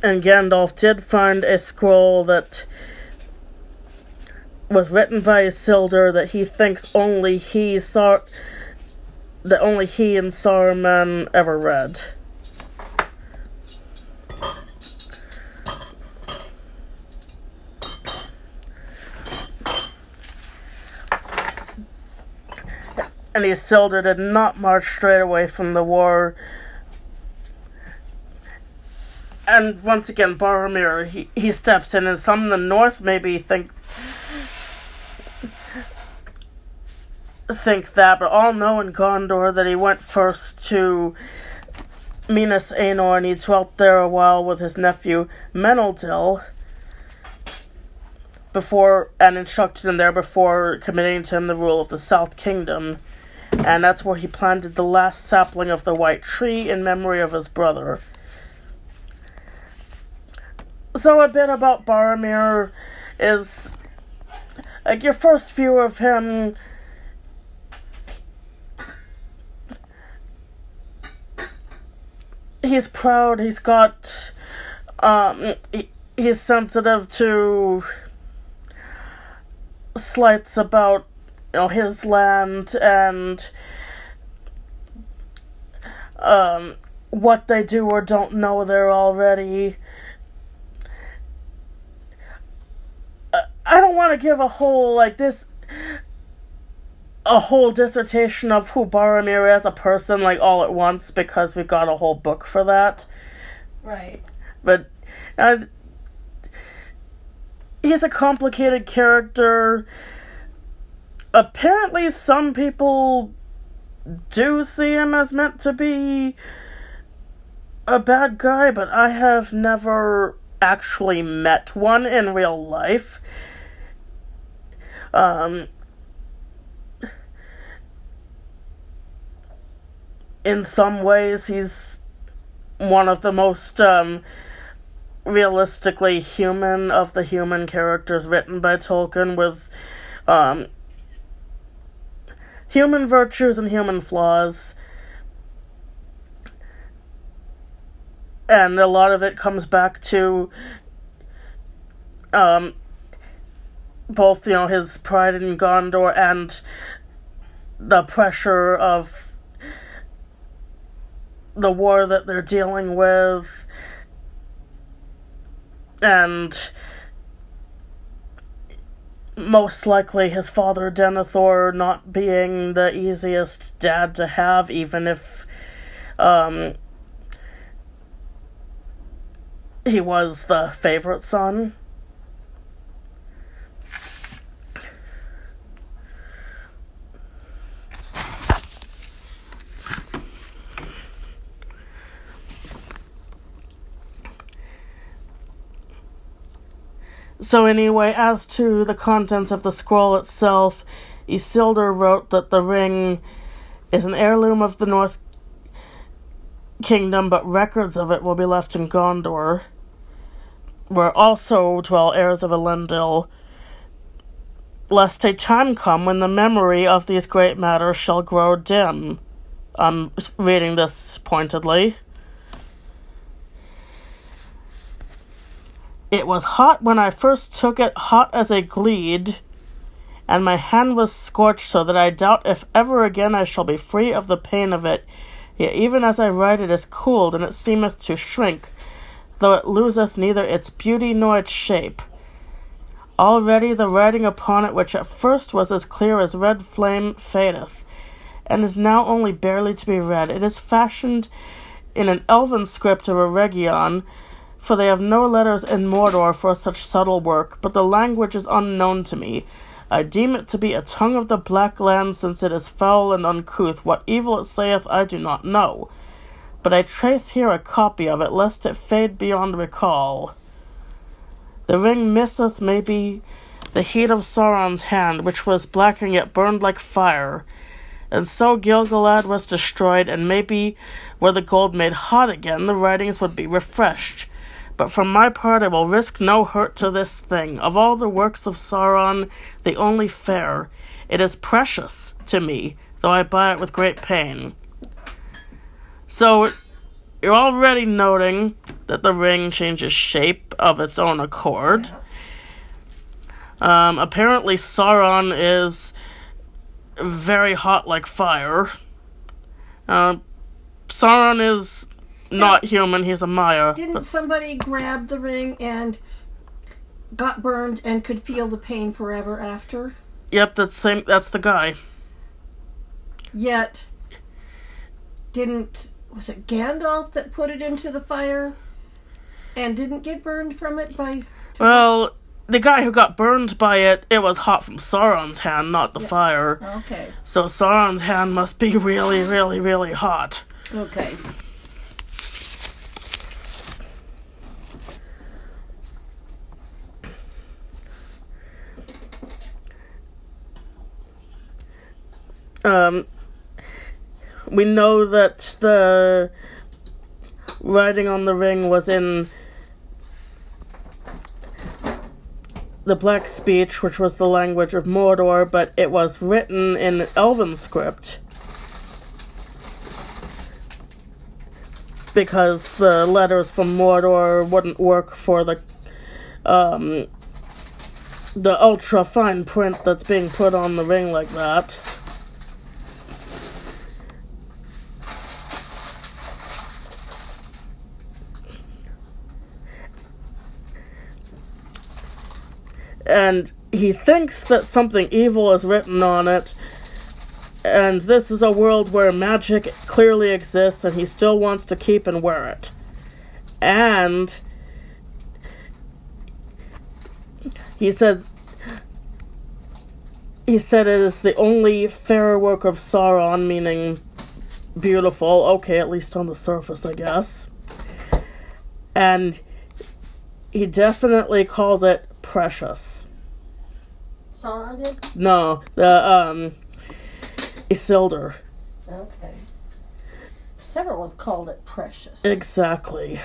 And Gandalf did find a scroll that was written by Isildur that he thinks only he saw, that only he and Saruman ever read. And Isildur did not march straight away from the war. And once again, Boromir, he, he steps in, and some in the north maybe think think that, but all know in Gondor that he went first to Minas Ithil, and he dwelt there a while with his nephew Meneldill before, and instructed him there before committing to him the rule of the South Kingdom. And that's where he planted the last sapling of the White Tree in memory of his brother. So a bit about Boromir is, like, your first view of him he's proud, he's got, um, he, he's sensitive to slights about, you know, his land and, um, what they do or don't know there already. I don't want to give a whole, like, this, a whole dissertation of who Boromir is as a person, like, all at once, because we've got a whole book for that. Right. But, uh, he's a complicated character. Apparently some people do see him as meant to be a bad guy, but I have never actually met one in real life. Um, in some ways, he's one of the most um, realistically human of the human characters written by Tolkien, with um, human virtues and human flaws. And a lot of it comes back to um, both, you know, his pride in Gondor and the pressure of the war that they're dealing with, and most likely his father Denethor not being the easiest dad to have, even if um, he was the favorite son. So anyway, as to the contents of the scroll itself, Isildur wrote that the ring is an heirloom of the North Kingdom, but records of it will be left in Gondor, where also dwell heirs of Elendil, lest a time come when the memory of these great matters shall grow dim. I'm reading this pointedly. It was hot when I first took it, hot as a gleed, and my hand was scorched so that I doubt if ever again I shall be free of the pain of it, Yet even as I write it is cooled, and it seemeth to shrink, though it loseth neither its beauty nor its shape. Already the writing upon it, which at first was as clear as red flame, fadeth, and is now only barely to be read. It is fashioned in an elven script of a region, for they have no letters in Mordor for such subtle work, but the language is unknown to me. I deem it to be a tongue of the black land, since it is foul and uncouth. What evil it saith I do not know, but I trace here a copy of it, lest it fade beyond recall. The ring misseth, maybe, the heat of Sauron's hand, which was blacking yet burned like fire. And so Gil-galad was destroyed, and maybe, were the gold made hot again, the writings would be refreshed. But for my part, I will risk no hurt to this thing. Of all the works of Sauron, the only fair, it is precious to me, though I buy it with great pain. So, you're already noting that the ring changes shape of its own accord. Um, apparently Sauron is very hot like fire. Uh, Sauron is not yeah. human, he's a Maya. Didn't but... somebody grab the ring and got burned and could feel the pain forever after? Yep, that's same. That's the guy. Yet, didn't... Was it Gandalf that put it into the fire and didn't get burned from it by... Well, the guy who got burned by it, it was hot from Sauron's hand, not the yeah. fire. Okay. So Sauron's hand must be really, really, really hot. Okay. Um... We know that the writing on the ring was in the Black Speech, which was the language of Mordor, but it was written in Elven script because the letters from Mordor wouldn't work for the um, the ultra fine print that's being put on the ring like that. And he thinks that something evil is written on it, and this is a world where magic clearly exists, and he still wants to keep and wear it. And he said, he said it is the only fair work of Sauron, meaning beautiful, okay, at least on the surface, I guess. And he definitely calls it precious. Sauron did? No, the, um, Isildur. Okay. Several have called it precious. Exactly.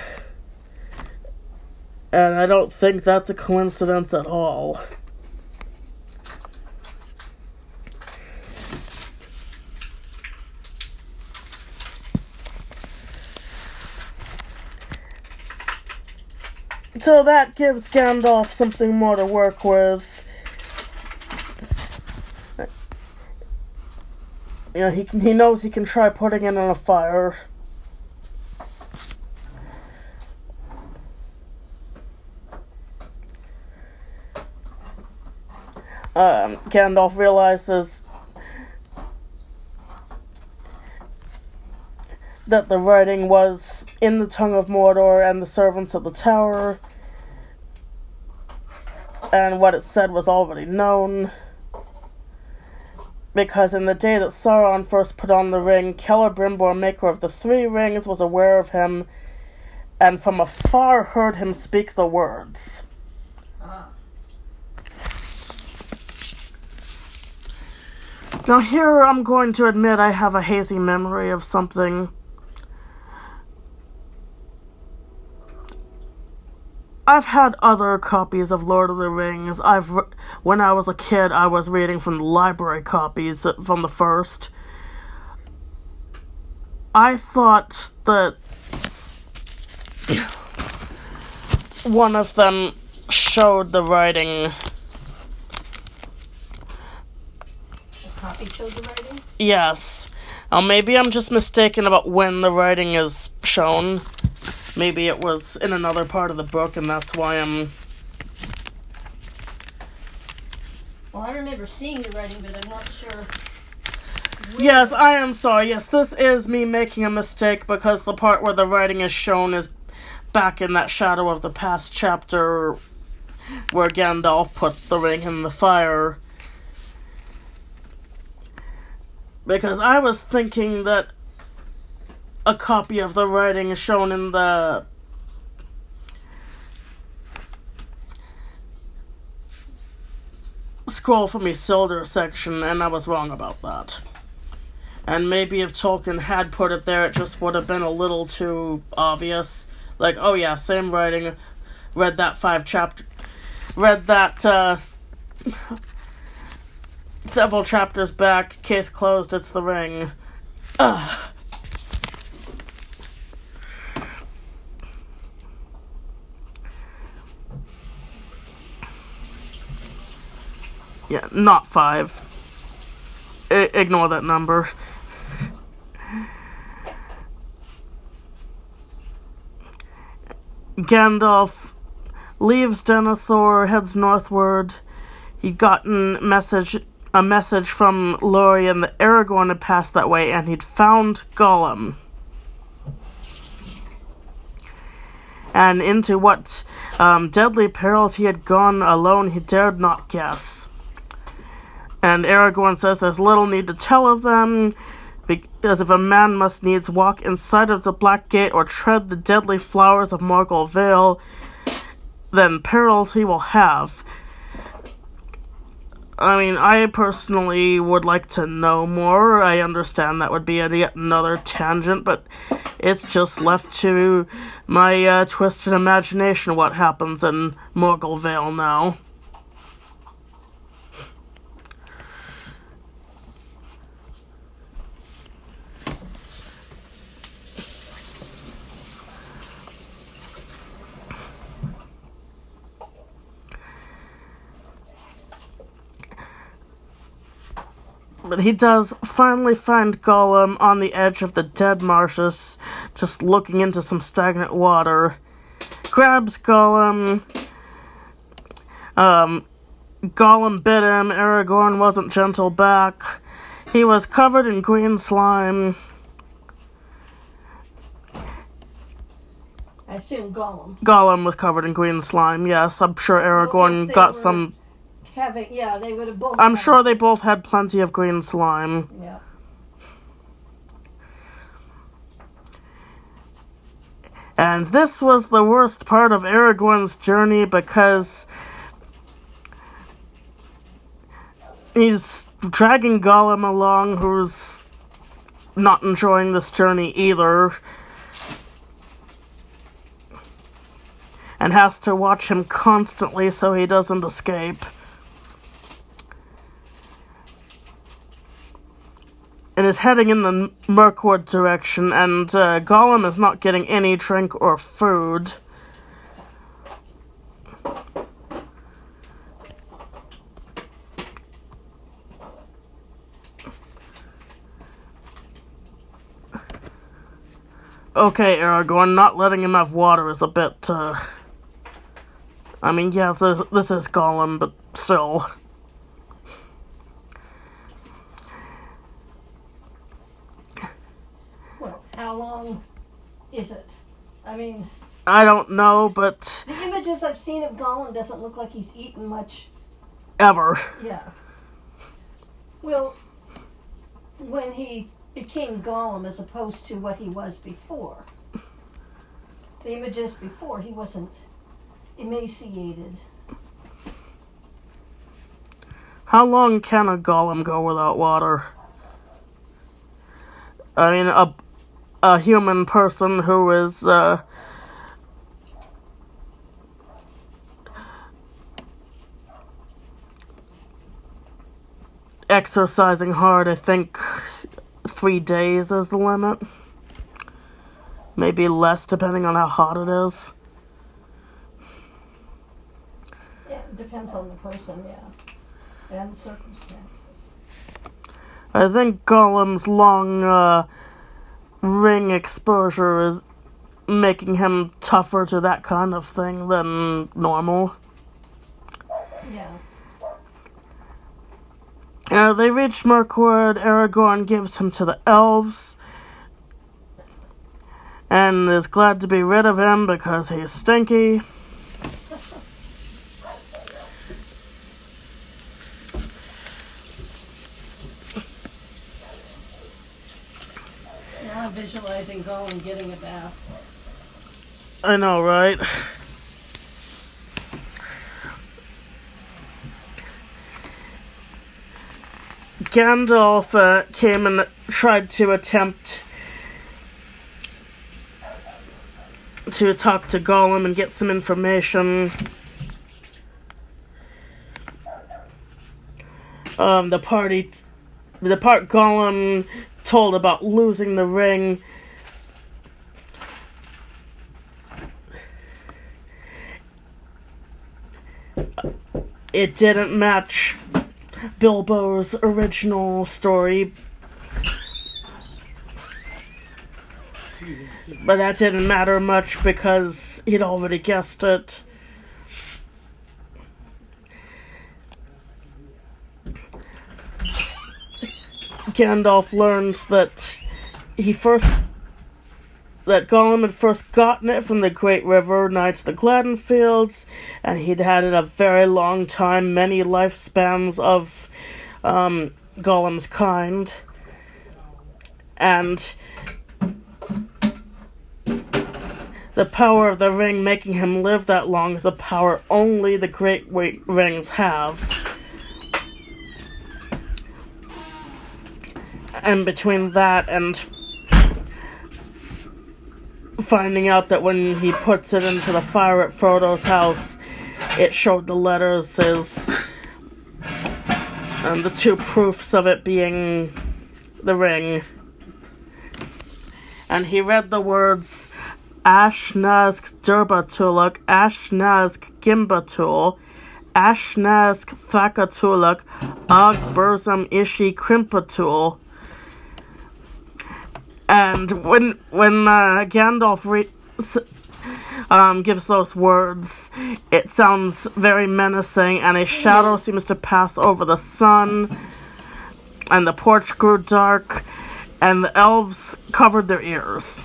And I don't think that's a coincidence at all. So that gives Gandalf something more to work with. You know, he can, he knows he can try putting it on a fire. Um, Gandalf realizes that the writing was in the tongue of Mordor and the servants of the tower, and what it said was already known, because in the day that Sauron first put on the ring, Celebrimbor, maker of the three rings, was aware of him, and from afar heard him speak the words. Ah. Now here I'm going to admit I have a hazy memory of something. I've had other copies of Lord of the Rings. I've, re- when I was a kid, I was reading from the library copies from the first. I thought that one of them showed the writing. The copy showed the writing? Yes. Or maybe I'm just mistaken about when the writing is shown. Maybe it was in another part of the book, and that's why I'm... Well, I remember seeing the writing, but I'm not sure... Yes, I am sorry. Yes, this is me making a mistake, because the part where the writing is shown is back in that Shadow of the Past chapter where Gandalf put the ring in the fire. Because I was thinking that a copy of the writing is shown in the... Scroll from Isildur section, and I was wrong about that. And maybe if Tolkien had put it there, it just would have been a little too obvious. Like, oh yeah, same writing. Read that five chapter... Read that, uh... several chapters back. Case closed, it's the ring. Ugh. Yeah, not five. I- ignore that number. Gandalf leaves Denethor, heads northward. He'd gotten message a message from Lorien and the Aragorn had passed that way, and he'd found Gollum. And into what um, deadly perils he had gone alone, he dared not guess. And Aragorn says there's little need to tell of them, as if a man must needs walk inside of the Black Gate or tread the deadly flowers of Morgul Vale, then perils he will have. I mean, I personally would like to know more. I understand that would be a, yet another tangent, but it's just left to my uh, twisted imagination what happens in Morgul Vale now. But he does finally find Gollum on the edge of the dead marshes, just looking into some stagnant water. Grabs Gollum. Um, Gollum bit him. Aragorn wasn't gentle back. He was covered in green slime. I assume Gollum. Gollum was covered in green slime, yes. I'm sure Aragorn well, got were... some... Having, yeah, they would have both. I'm sure it. They both had plenty of green slime. Yeah. And this was the worst part of Aragorn's journey because he's dragging Gollum along, who's not enjoying this journey either, and has to watch him constantly so he doesn't escape. And is heading in the Mirkwood direction, and uh, Gollum is not getting any drink or food. Okay, Aragorn, not letting him have water is a bit, uh... I mean, yeah, this, this is Gollum, but still... How long is it? I mean... I don't know, but... The images I've seen of Gollum doesn't look like he's eaten much. Ever. Yeah. Well, when he became Gollum as opposed to what he was before. The images before, he wasn't emaciated. How long can a Gollum go without water? I mean, a... a human person who is, uh, exercising hard, I think three days is the limit. Maybe less, depending on how hot it is. Yeah, it depends on the person, yeah, and the circumstances. I think Gollum's long, uh, ring exposure is making him tougher to that kind of thing than normal. Yeah. Uh, they reach Mirkwood. Aragorn gives him to the elves and is glad to be rid of him because he's stinky. Now I'm visualizing Gollum getting a bath. I know, right? Gandalf uh, came and tried to attempt to talk to Gollum and get some information. Um, the party, the part Gollum told about losing the ring, it didn't match Bilbo's original story. But that didn't matter much because he'd already guessed it. Gandalf learned that he first that Gollum had first gotten it from the Great River Knight of the Gladden Fields, and he'd had it a very long time, many lifespans of um, Gollum's kind. And the power of the ring making him live that long is a power only the Great Rings have. And between that and finding out that when he puts it into the fire at Frodo's house, it showed the letters as and the two proofs of it being the ring. And he read the words Ashnazg Durbatulluk, Ashnazg Gimbatul, Ashnazg Thakatulluk, Ag Burzum Ishi Krimpatul. And when when uh, Gandalf re- um, gives those words, it sounds very menacing, and a shadow seems to pass over the sun, and the porch grew dark, and the elves covered their ears.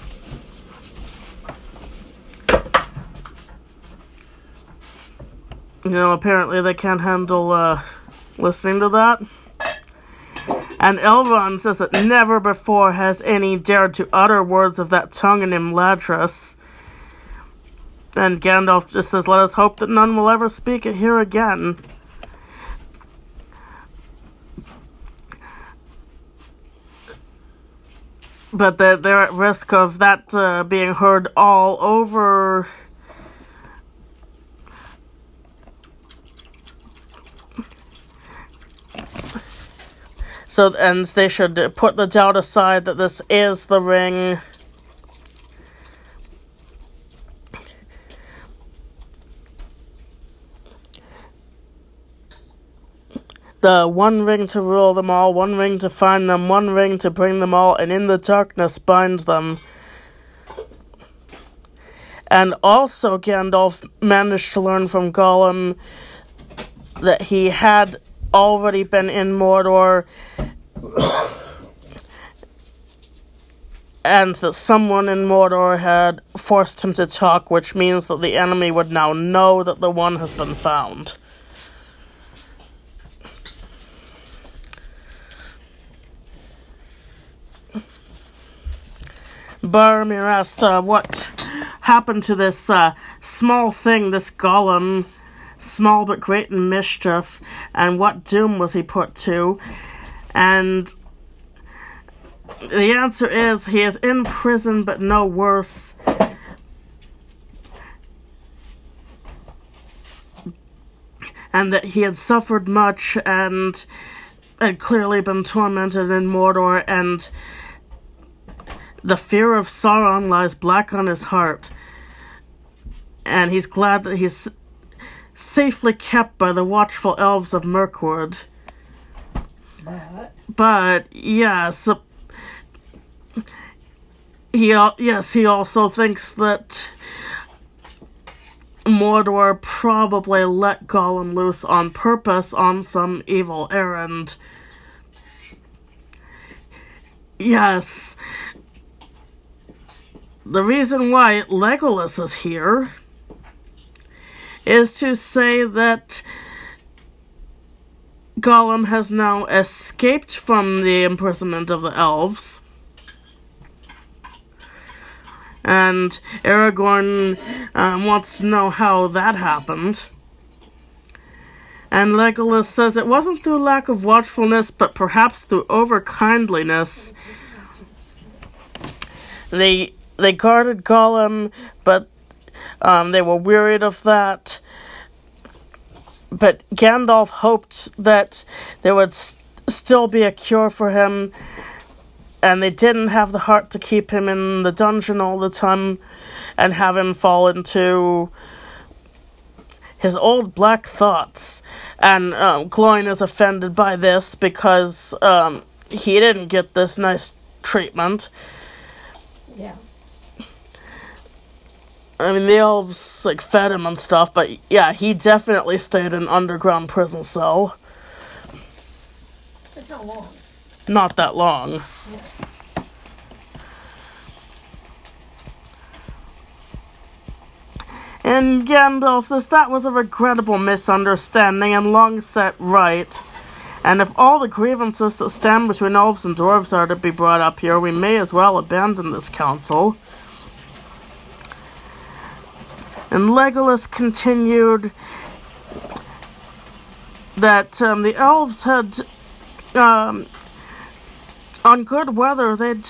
You know, apparently they can't handle uh, listening to that. And Elrond says that never before has any dared to utter words of that tongue in Imladris. And Gandalf just says, let us hope that none will ever speak it here again. But they're, they're at risk of that uh, being heard all over So, and they should put the doubt aside that this is the ring. The one ring to rule them all, one ring to find them, one ring to bring them all, and in the darkness bind them. And also Gandalf managed to learn from Gollum that he had already been in Mordor, and that someone in Mordor had forced him to talk, which means that the enemy would now know that the one has been found. Boromir asked uh, what happened to this uh, small thing, this Gollum, small but great in mischief, and what doom was he put to? And the answer is, he is in prison, but no worse. And that he had suffered much, and had clearly been tormented in Mordor, and the fear of Sauron lies black on his heart. And he's glad that he's safely kept by the watchful elves of Mirkwood. But But yes, he yes he also thinks that Mordor probably let Gollum loose on purpose on some evil errand. Yes. The reason why Legolas is here is to say that Gollum has now escaped from the imprisonment of the elves. And Aragorn um, wants to know how that happened. And Legolas says it wasn't through lack of watchfulness, but perhaps through overkindliness. They they guarded Gollum, but um, they were wearied of that. But Gandalf hoped that there would st- still be a cure for him, and they didn't have the heart to keep him in the dungeon all the time and have him fall into his old black thoughts. And um, Gloin is offended by this because um, he didn't get this nice treatment. Yeah. I mean, the elves, like, fed him and stuff, but yeah, he definitely stayed in an underground prison cell. But how long? Not that long. Yes. And Gandalf says that was a regrettable misunderstanding and long set right. And if all the grievances that stand between elves and dwarves are to be brought up here, we may as well abandon this council. And Legolas continued that um, the elves had... Um, On good weather, they'd,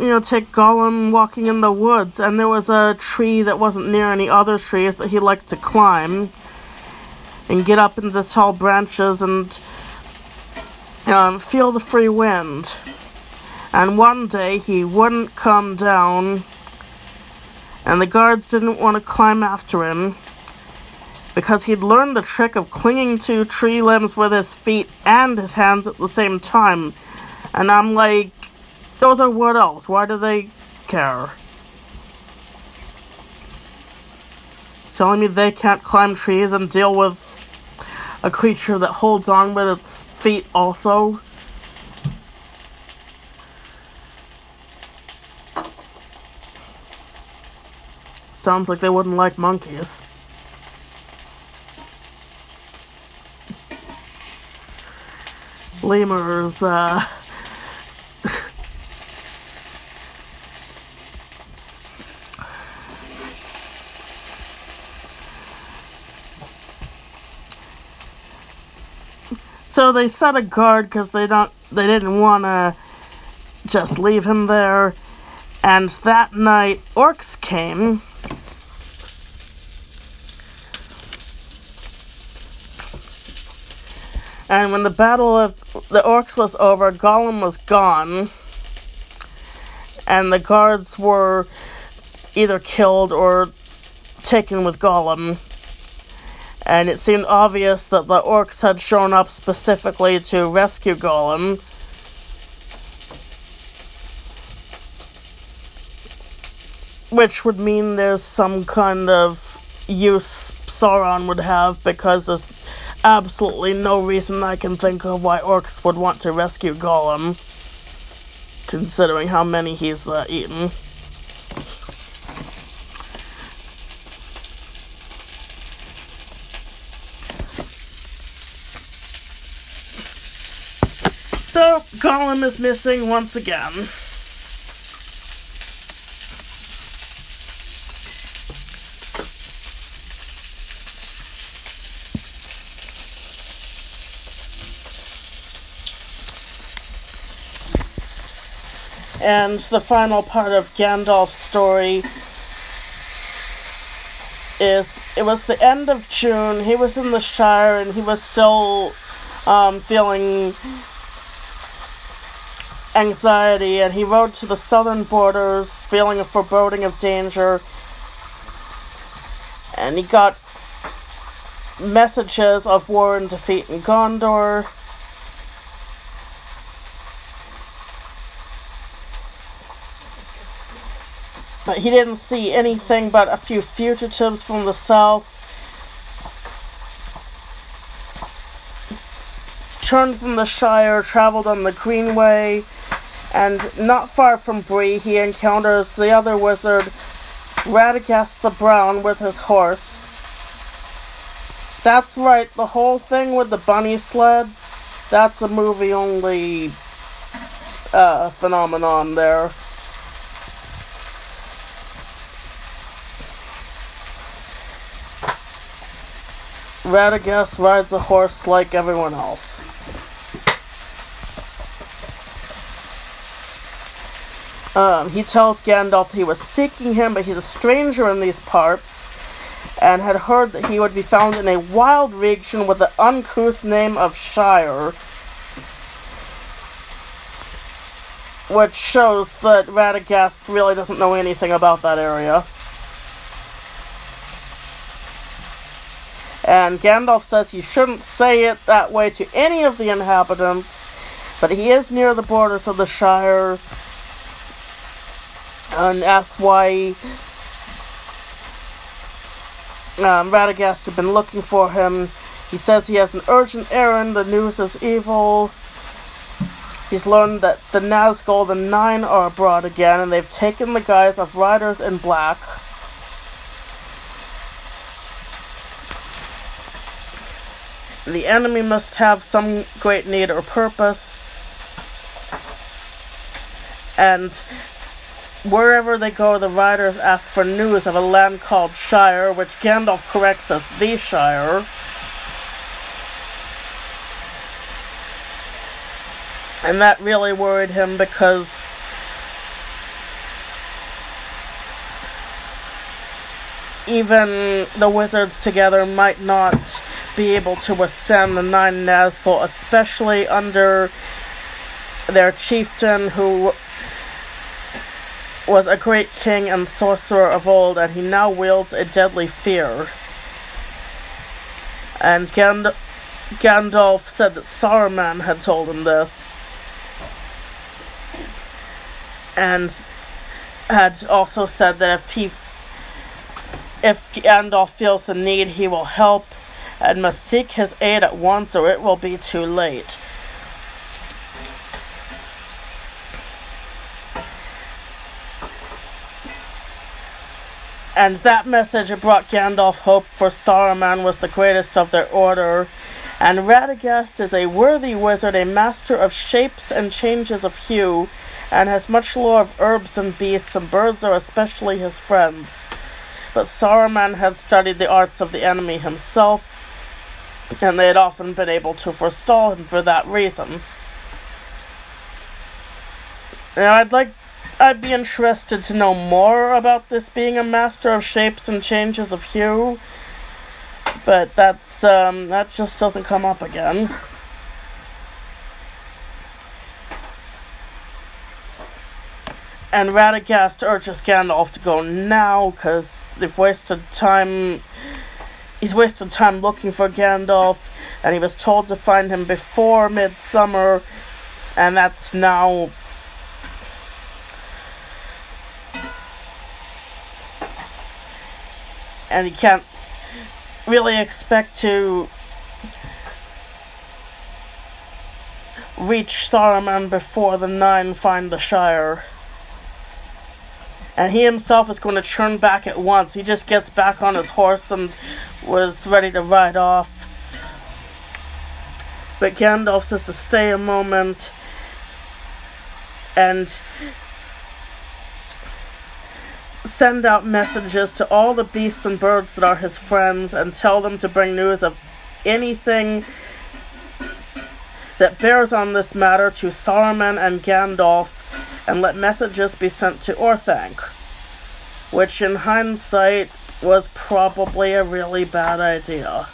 you know, take Gollum walking in the woods, and there was a tree that wasn't near any other trees that he liked to climb and get up into the tall branches and um, feel the free wind. And one day he wouldn't come down, and the guards didn't want to climb after him because he'd learned the trick of clinging to tree limbs with his feet and his hands at the same time. And I'm like, those are what else? Why do they care? Telling me they can't climb trees and deal with a creature that holds on with its feet also? Sounds like they wouldn't like monkeys. Lemurs, uh... So they set a guard because they don't they didn't want to just leave him there. And that night, orcs came. And when the battle of the orcs was over, Gollum was gone. And the guards were either killed or taken with Gollum. And it seemed obvious that the orcs had shown up specifically to rescue Gollum. Which would mean there's some kind of use Sauron would have, because there's absolutely no reason I can think of why orcs would want to rescue Gollum, considering how many he's uh, eaten. So, Gollum is missing once again. And the final part of Gandalf's story is, it was the end of June, he was in the Shire, and he was still um, feeling anxiety, and he rode to the southern borders, feeling a foreboding of danger, and he got messages of war and defeat in Gondor, but he didn't see anything but a few fugitives from the south. Turned from the Shire, traveled on the Greenway, and not far from Bree, he encounters the other wizard, Radagast the Brown, with his horse. That's right, the whole thing with the bunny sled, that's a movie-only uh, phenomenon there. Radagast rides a horse like everyone else. Um, he tells Gandalf he was seeking him, but he's a stranger in these parts, and had heard that he would be found in a wild region with the uncouth name of Shire, which shows that Radagast really doesn't know anything about that area. And Gandalf says he shouldn't say it that way to any of the inhabitants, but he is near the borders of the Shire, and asks why um, Radagast had been looking for him. He says he has an urgent errand, the news is evil. He's learned that the Nazgul, the Nine, are abroad again, and they've taken the guise of riders in black. The enemy must have some great need or purpose, and wherever they go, the riders ask for news of a land called Shire, which Gandalf corrects as the Shire. And that really worried him, because even the wizards together might not be able to withstand the Nine Nazgul, especially under their chieftain, who was a great king and sorcerer of old, and he now wields a deadly fear. And Gand- Gandalf said that Saruman had told him this, and had also said that if he, if Gandalf feels the need, he will help, and must seek his aid at once, or it will be too late. And that message brought Gandalf hope, for Saruman was the greatest of their order, and Radagast is a worthy wizard, a master of shapes and changes of hue, and has much lore of herbs and beasts, and birds are especially his friends. But Saruman had studied the arts of the enemy himself, and they had often been able to forestall him for that reason. Now, I'd like, I'd be interested to know more about this being a master of shapes and changes of hue, but that's um, that just doesn't come up again. And Radagast urges Gandalf to go now, because they've wasted time. He's wasted time looking for Gandalf, and he was told to find him before midsummer, and that's now. And he can't really expect to reach Saruman before the Nine find the Shire. And he himself is going to turn back at once. He just gets back on his horse and was ready to ride off. But Gandalf says to stay a moment. And send out messages to all the beasts and birds that are his friends. And tell them to bring news of anything that bears on this matter to Saruman and Gandalf. And let messages be sent to Orthanc, which in hindsight was probably a really bad idea.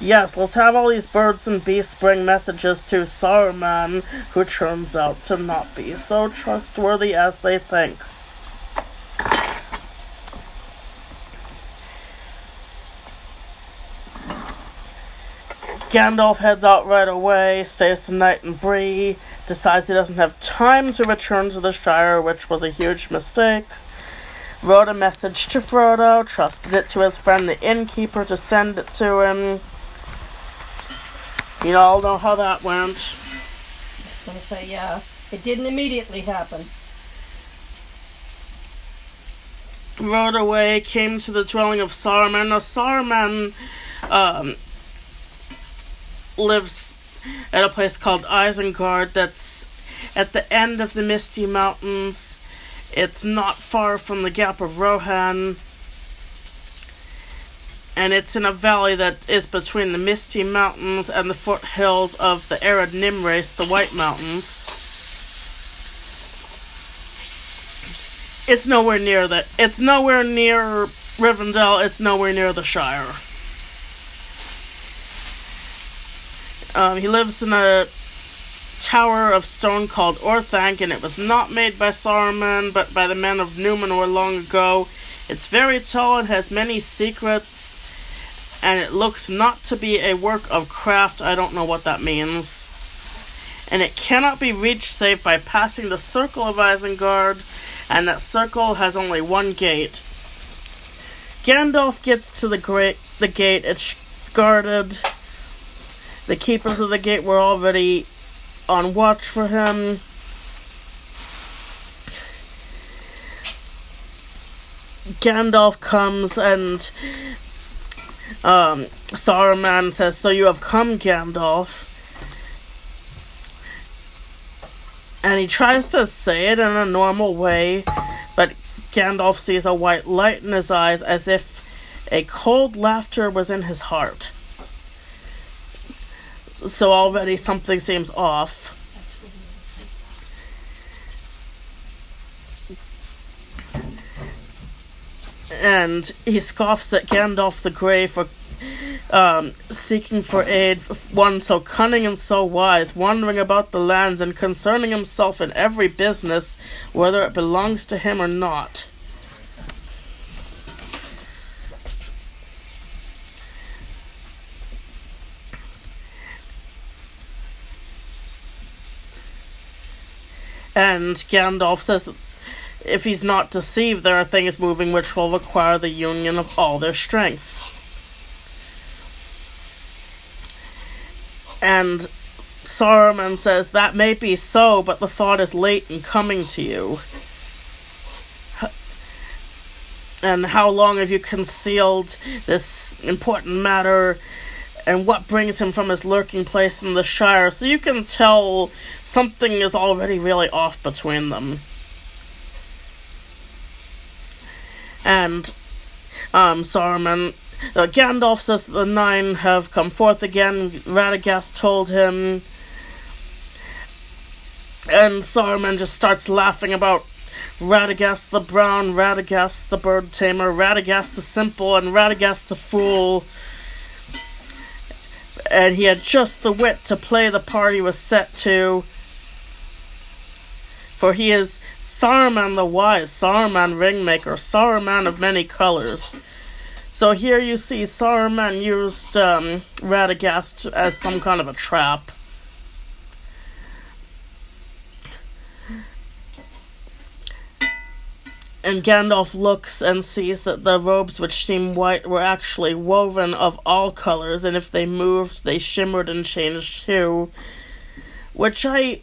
Yes, let's have all these birds and beasts bring messages to Saruman, who turns out to not be so trustworthy as they think. Gandalf heads out right away, stays the night in Bree, decides he doesn't have time to return to the Shire, which was a huge mistake. Wrote a message to Frodo, trusted it to his friend the innkeeper to send it to him. You all know how that went. I was going to say, yeah, it didn't immediately happen. Rode away, came to the dwelling of Saruman. Now, Saruman um, lives at a place called Isengard that's at the end of the Misty Mountains. It's not far from the Gap of Rohan. And it's in a valley that is between the Misty Mountains and the foothills of the Arid Nimrace, the White Mountains. It's nowhere near that. It's nowhere near Rivendell. It's nowhere near the Shire. Um, he lives in a tower of stone called Orthanc, and it was not made by Saruman, but by the men of Númenor long ago. It's very tall and has many secrets, and it looks not to be a work of craft. I don't know what that means. And it cannot be reached save by passing the circle of Isengard, and that circle has only one gate. Gandalf gets to the great the gate. It's guarded. The keepers of the gate were already on watch for him. Gandalf comes and um, Saruman says, "So you have come, Gandalf." And he tries to say it in a normal way, but Gandalf sees a white light in his eyes as if a cold laughter was in his heart. So already something seems off. And he scoffs at Gandalf the Grey for um, seeking for aid, one so cunning and so wise, wandering about the lands and concerning himself in every business, whether it belongs to him or not. And Gandalf says, if he's not deceived, there are things moving which will require the union of all their strength. And Saruman says, that may be so, but the thought is late in coming to you. And how long have you concealed this important matter? And what brings him from his lurking place in the Shire? So you can tell something is already really off between them. And um, Saruman, uh, Gandalf says that the Nine have come forth again. Radagast told him. And Saruman just starts laughing about Radagast the Brown, Radagast the Bird Tamer, Radagast the Simple, and Radagast the Fool. And he had just the wit to play the part he was set to. For he is Saruman the Wise, Saruman Ringmaker, Saruman of many colors. So here you see Saruman used um, Radagast as some kind of a trap. And Gandalf looks and sees that the robes which seem white were actually woven of all colors, and if they moved, they shimmered and changed hue. Which I...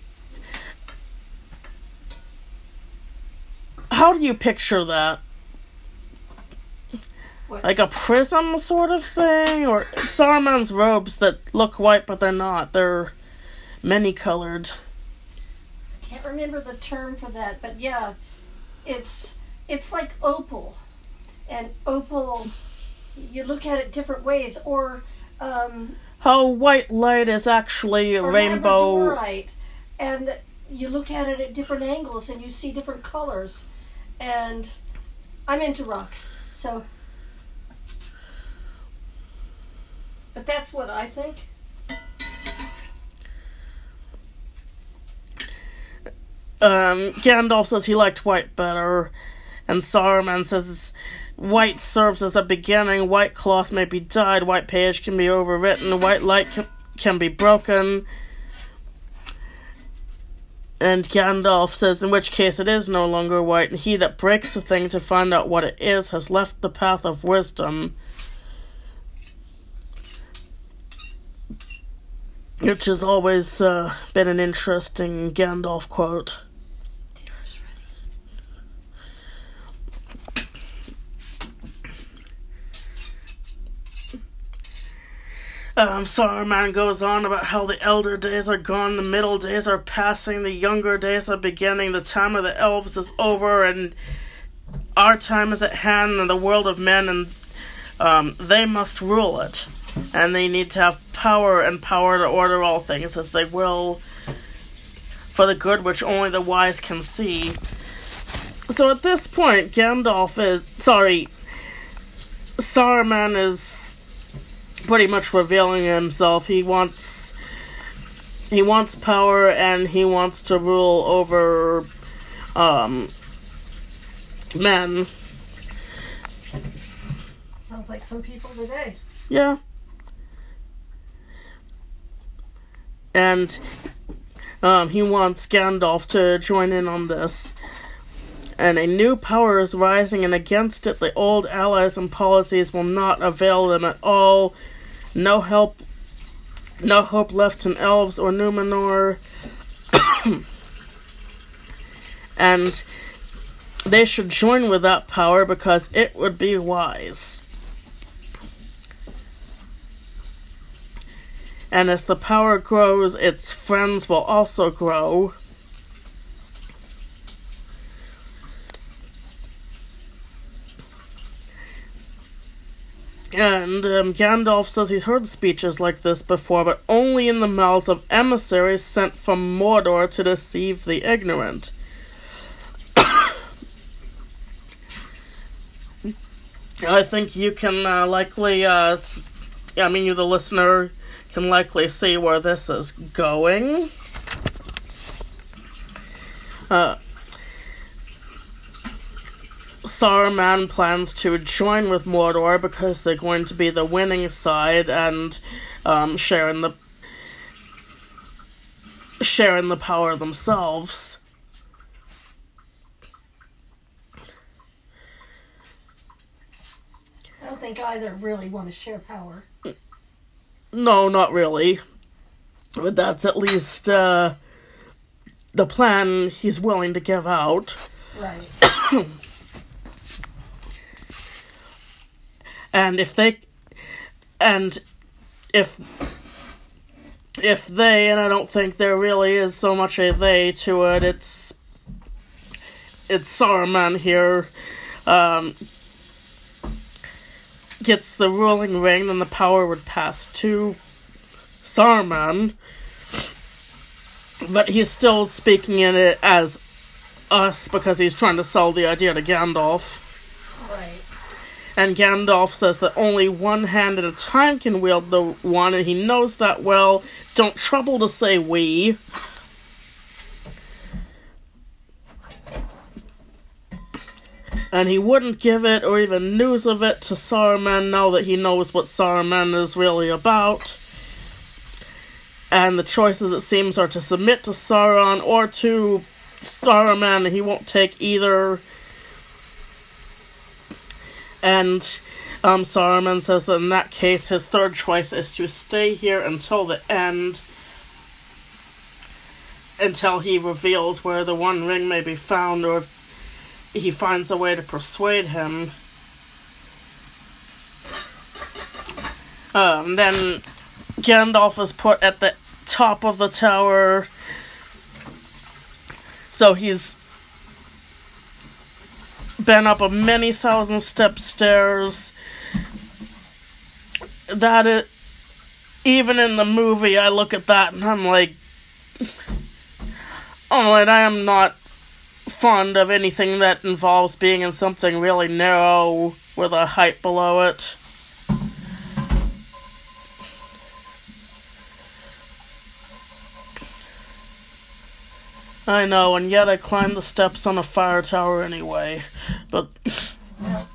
How do you picture that? What? Like a prism sort of thing? Or Saruman's robes that look white but they're not. They're many-colored. I can't remember the term for that, but yeah. It's it's like opal. And opal, you look at it different ways. Or... Um, how white light is actually a rainbow... Labradorite. And you look at it at different angles and you see different colors. And I'm into rocks, so. But that's what I think. Um, Gandalf says he liked white better, and Saruman says white serves as a beginning, white cloth may be dyed, white page can be overwritten, white light can can be broken. And Gandalf says, in which case it is no longer white, and he that breaks the thing to find out what it is has left the path of wisdom. Which has always uh, been an interesting Gandalf quote. Dinner's ready. Um, Saruman goes on about how the elder days are gone, the middle days are passing, the younger days are beginning, the time of the elves is over, and our time is at hand, and the world of men, and um, they must rule it. And they need to have power, and power to order all things as they will, for the good which only the wise can see. So at this point, Gandalf is... Sorry. Saruman is pretty much revealing himself. He wants... He wants power, and he wants to rule over... Um... men. Sounds like some people today. Yeah. And um, he wants Gandalf to join in on this. And a new power is rising, and against it the old allies and policies will not avail them at all. No help, no hope left in elves or Númenor. And they should join with that power because it would be wise. And as the power grows, its friends will also grow. And um, Gandalf says he's heard speeches like this before, but only in the mouths of emissaries sent from Mordor to deceive the ignorant. I think you can uh, likely, uh, I mean, you the listener... can likely see where this is going. Uh, Saruman plans to join with Mordor because they're going to be the winning side and um, sharing the sharing the power themselves. I don't think either really want to share power. No, not really. But that's at least uh, the plan he's willing to give out. Right. and if they, and if if they, and I don't think there really is so much a they to it. It's it's Saruman here. Um, gets the ruling ring, then the power would pass to Saruman. But he's still speaking in it as us because he's trying to sell the idea to Gandalf. Right. And Gandalf says that only one hand at a time can wield the wand, and he knows that well. Don't trouble to say we. And he wouldn't give it, or even news of it, to Saruman now that he knows what Saruman is really about. And the choices, it seems, are to submit to Sauron or to Saruman, and he won't take either. And um, Saruman says that in that case, his third choice is to stay here until the end, until he reveals where the One Ring may be found, or if he finds a way to persuade him. Um, then Gandalf is put at the top of the tower. So he's been up a many thousand step stairs. That is, even in the movie, I look at that and I'm like, oh, and I am not fond of anything that involves being in something really narrow with a height below it. I know, and yet I climbed the steps on a fire tower anyway, but... Well,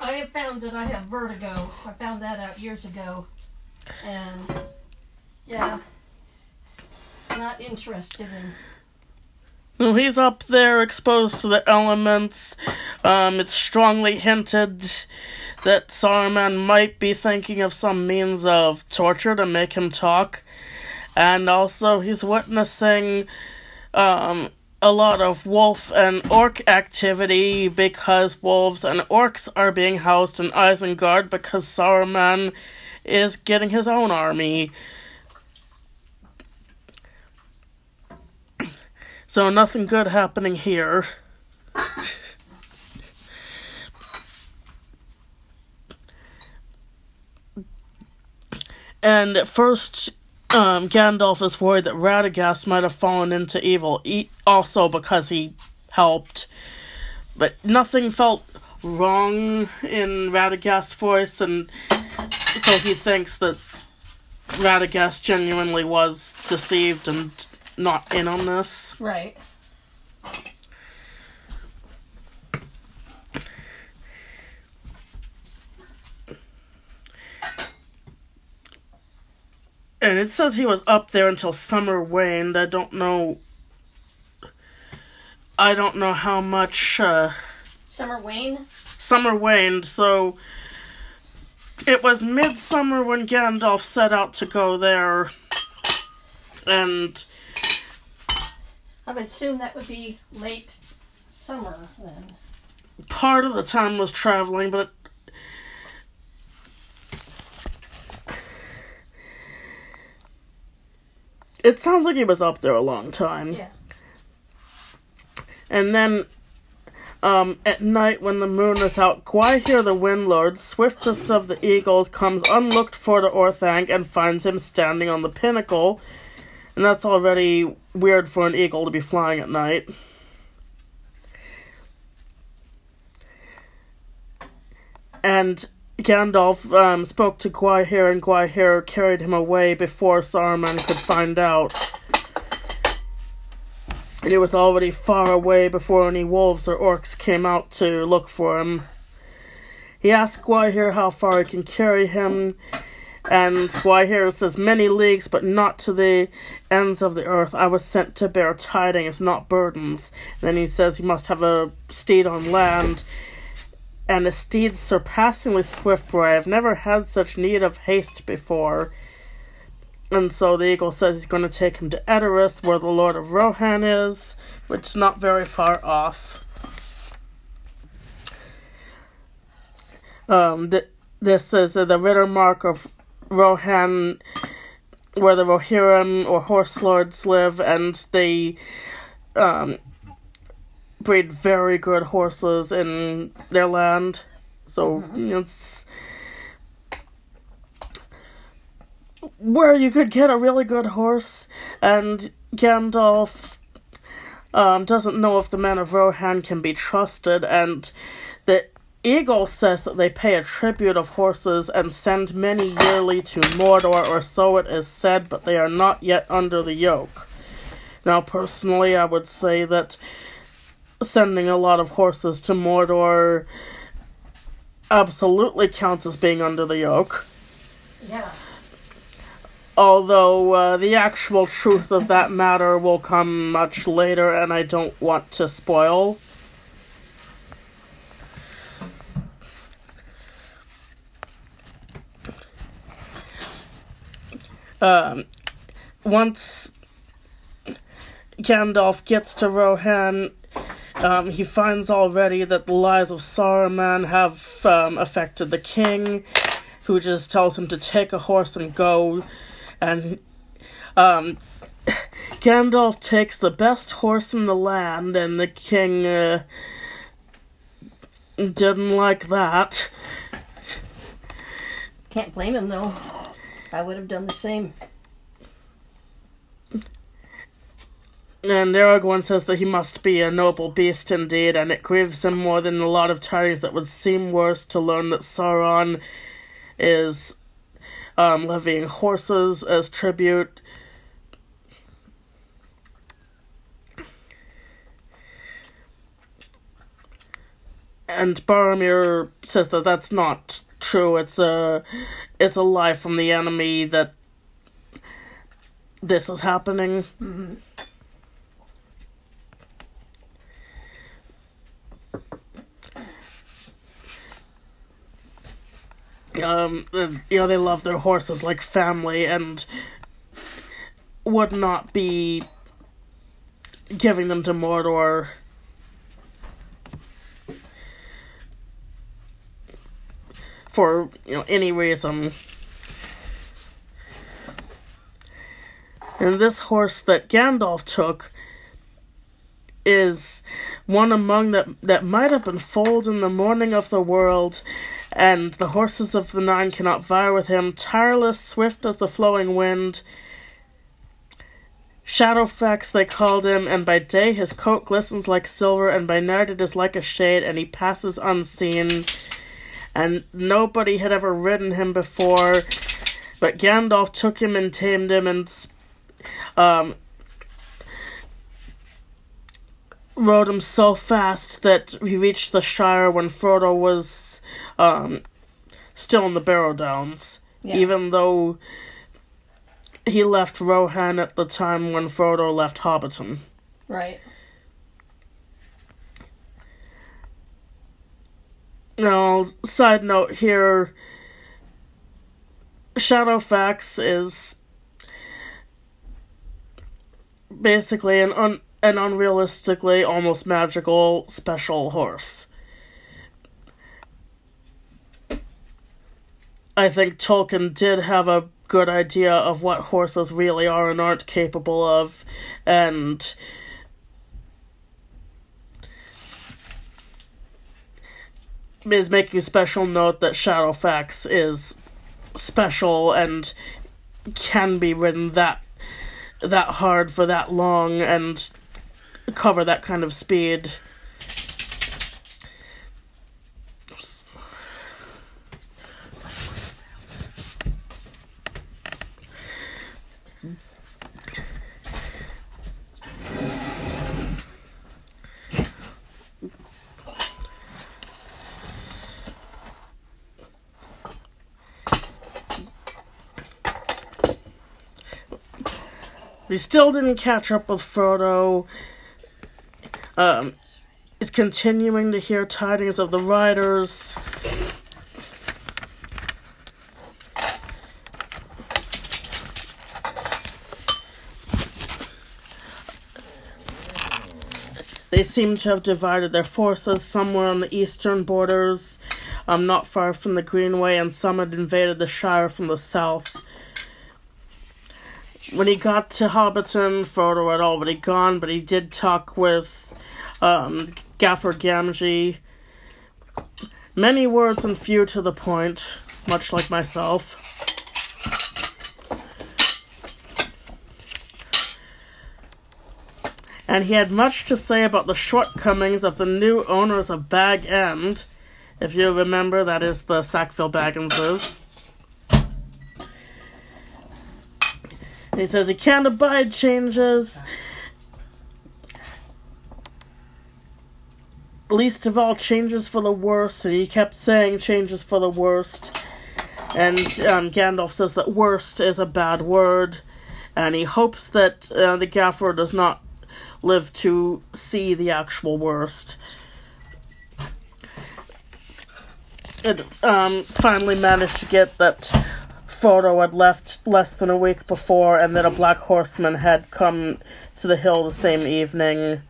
I have found that I have vertigo. I found that out years ago, and Yeah. Not interested in. No, he's up there exposed to the elements. Um, it's strongly hinted that Saruman might be thinking of some means of torture to make him talk. And also he's witnessing um, a lot of wolf and orc activity because wolves and orcs are being housed in Isengard because Saruman is getting his own army. So nothing good happening here. And at first, um, Gandalf is worried that Radagast might have fallen into evil, e- also because he helped. But nothing felt wrong in Radagast's voice, and so he thinks that Radagast genuinely was deceived and not in on this. Right. And it says he was up there until summer waned. I don't know... I don't know how much... Uh, summer waned? Summer waned, so... It was midsummer when Gandalf set out to go there. And... I would assume that would be late summer, then. Part of the time was traveling, but... It, it sounds like he was up there a long time. Yeah. And then, um, at night when the moon is out, Gwaihir the Windlord, swiftest of the eagles, comes unlooked for to Orthanc and finds him standing on the pinnacle... And that's already weird for an eagle to be flying at night. And Gandalf um, spoke to Gwaihir, and Gwaihir carried him away before Saruman could find out. And he was already far away before any wolves or orcs came out to look for him. He asked Gwaihir how far he can carry him. And Gwaihir says, many leagues, but not to the ends of the earth. I was sent to bear tidings, not burdens. And then he says he must have a steed on land, and a steed surpassingly swift, for I have never had such need of haste before. And so the eagle says he's going to take him to Edoras, where the Lord of Rohan is, which is not very far off. Um, th- this is uh, the Ritter Mark of Rohan, where the Rohirrim or horse lords live, and they um, breed very good horses in their land. So mm-hmm. It's where you could get a really good horse. And Gandalf um, doesn't know if the men of Rohan can be trusted, and that Eagle says that they pay a tribute of horses and send many yearly to Mordor, or so it is said, but they are not yet under the yoke. Now, personally, I would say that sending a lot of horses to Mordor absolutely counts as being under the yoke. Yeah. Although uh, the actual truth of that matter will come much later, and I don't want to spoil. Um, once Gandalf gets to Rohan, um, he finds already that the lies of Saruman have um, affected the king, who just tells him to take a horse and go. And um, Gandalf takes the best horse in the land, and the king uh, didn't like that. Can't blame him, though. I would have done the same. And Aragorn says that he must be a noble beast indeed, and it grieves him more than a lot of tidings that would seem worse to learn that Sauron is um, levying horses as tribute. And Boromir says that that's not true. It's a... It's a lie from the enemy that this is happening. Mm-hmm. Um, you know, they love their horses like family and would not be giving them to Mordor. For, you know, any reason. And this horse that Gandalf took is one among them that, that might have been foaled in the morning of the world, and the horses of the Nine cannot vie with him, tireless, swift as the flowing wind. Shadowfax they called him, and by day his coat glistens like silver, and by night it is like a shade, and he passes unseen. And nobody had ever ridden him before, but Gandalf took him and tamed him and um, rode him so fast that he reached the Shire when Frodo was um, still in the Barrow Downs, yeah. Even though he left Rohan at the time when Frodo left Hobbiton. Right. Now, side note here, Shadowfax is basically an un- an unrealistically almost magical special horse. I think Tolkien did have a good idea of what horses really are and aren't capable of, and is making special note that Shadowfax is special and can be ridden that that hard for that long and cover that kind of speed. Oops. He still didn't catch up with Frodo. Um, is continuing to hear tidings of the riders. They seem to have divided their forces somewhere on the eastern borders, um, not far from the Greenway, and some had invaded the Shire from the south. When he got to Hobbiton, Frodo had already gone, but he did talk with um, Gaffer Gamgee. Many words and few to the point, much like myself. And he had much to say about the shortcomings of the new owners of Bag End. If you remember, that is the Sackville Bagginses. He says he can't abide changes, least of all changes for the worst, and he kept saying changes for the worst, and um, Gandalf says that worst is a bad word, and he hopes that uh, the gaffer does not live to see the actual worst. It um, finally managed to get that Frodo had left less than a week before, and that a black horseman had come to the hill the same evening.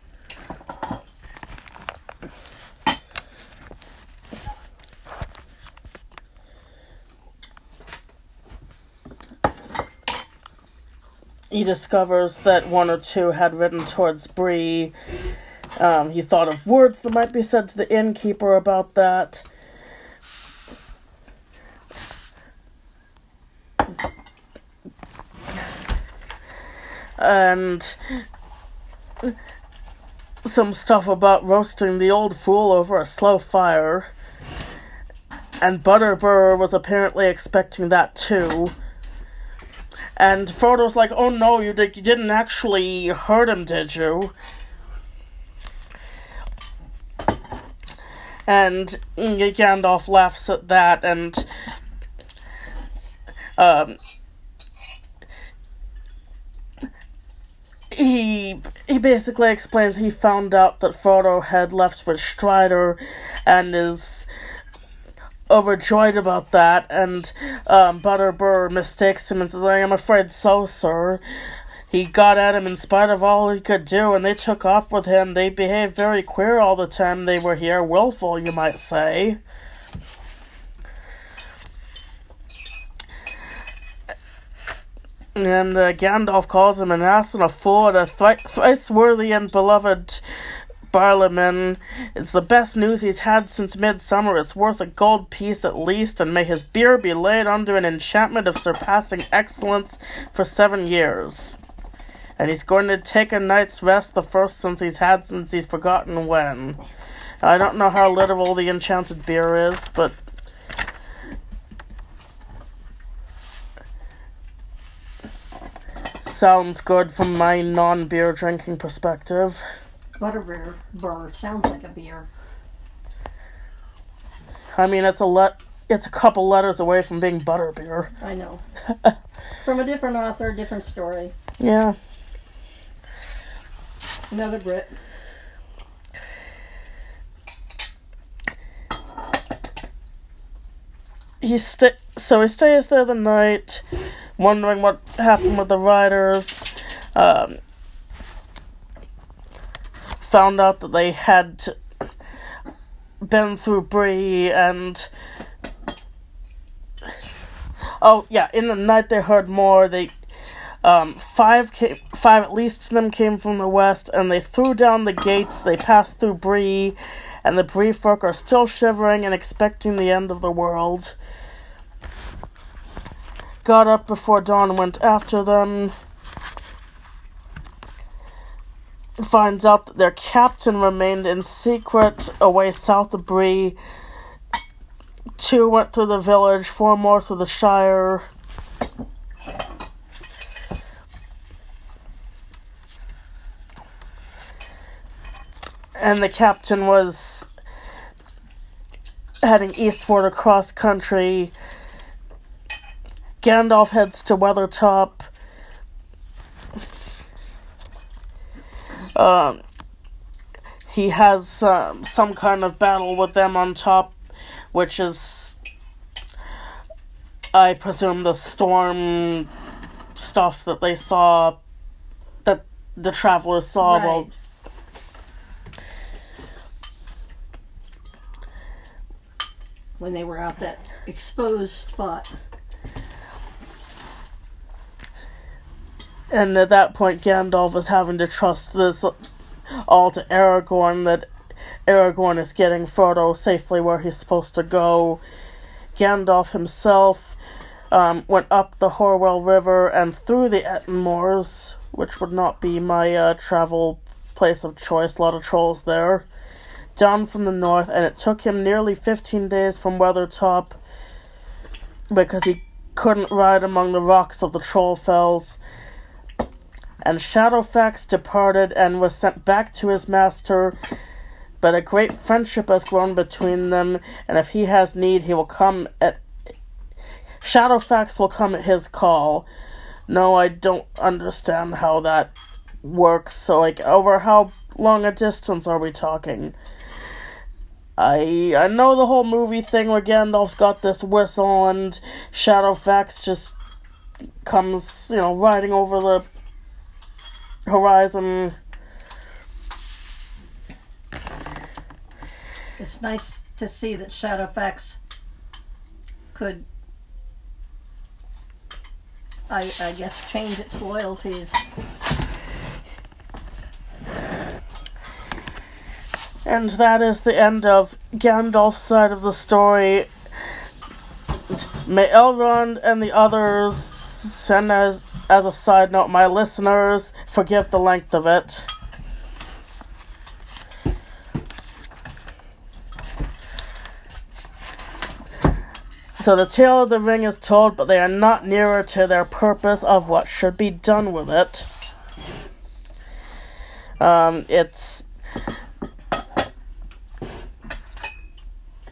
He discovers that one or two had ridden towards Bree. Um, he thought of words that might be said to the innkeeper about that. And some stuff about roasting the old fool over a slow fire. And Butterbur was apparently expecting that too. And Frodo's like, oh no, you, did, you didn't actually hurt him, did you? And Gandalf laughs at that, and um... he he basically explains he found out that Frodo had left with Strider and is overjoyed about that, and um, Butterbur mistakes him and says, I am afraid so, sir. He got at him in spite of all he could do, and they took off with him. They behaved very queer all the time they were here. Willful, you might say. And uh, Gandalf calls him an ass and a fool and a thrice thrice worthy and beloved Barlaman. It's the best news he's had since Midsummer. It's worth a gold piece at least, and may his beer be laid under an enchantment of surpassing excellence for seven years. And he's going to take a night's rest, the first since he's had since he's forgotten when. I don't know how literal the enchanted beer is, but sounds good from my non-beer drinking perspective. Butterbur burr sounds like a beer. I mean, it's a let it's a couple letters away from being butterbeer. I know. From a different author, different story. Yeah. Another Brit. He sta- so he stays there the night, wondering what happened with the riders. Um, found out that they had been through Bree, and oh yeah, in the night they heard more. They um, five came, five at least of them came from the west, and they threw down the gates. They passed through Bree, and the Bree folk are still shivering and expecting the end of the world. Got up before dawn and went after them. Finds out that their captain remained in secret away south of Bree. Two went through the village, four more through the Shire. And the captain was heading eastward across country. Gandalf heads to Weathertop. Um, he has um, some kind of battle with them on top, which is, I presume, the storm stuff that they saw, that the travelers saw. Right. While when they were out that exposed spot. And at that point, Gandalf is having to trust this all to Aragorn, that Aragorn is getting Frodo safely where he's supposed to go. Gandalf himself um, went up the Horwell River and through the Etin Moors, which would not be my uh, travel place of choice. A lot of trolls there. Down from the north, and it took him nearly fifteen days from Weathertop because he couldn't ride among the rocks of the Troll Fells. And Shadowfax departed and was sent back to his master, but a great friendship has grown between them, and if he has need, he will come at... Shadowfax will come at his call. No, I don't understand how that works, so, like, over how long a distance are we talking? I I know the whole movie thing where Gandalf's got this whistle, and Shadowfax just comes, you know, riding over the horizon. It's nice to see that Shadowfax could, I, I guess, change its loyalties. And that is the end of Gandalf's side of the story. May Elrond and the others, and as As a side note, my listeners, forgive the length of it. So the tale of the ring is told, but they are not nearer to their purpose of what should be done with it. Um, it's...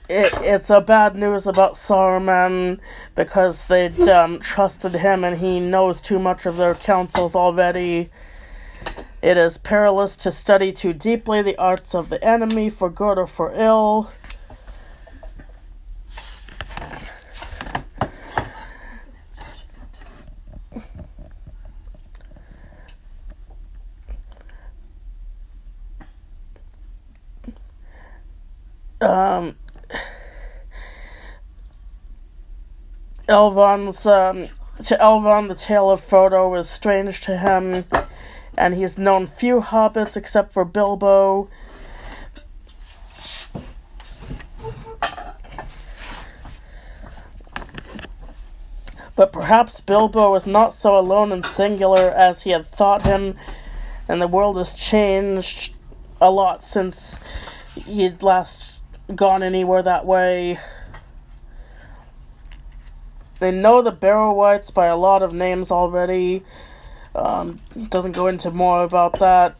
It, it's a bad news about Saruman, because they'd um, trusted him and he knows too much of their counsels already. It is perilous to study too deeply the arts of the enemy, for good or for ill. Um, Elrond's, um, to Elrond, the tale of Frodo is strange to him, and he's known few hobbits except for Bilbo. But perhaps Bilbo is not so alone and singular as he had thought him, and the world has changed a lot since he'd last gone anywhere that way. They know the Barrow-wights by a lot of names already. Um, doesn't go into more about that.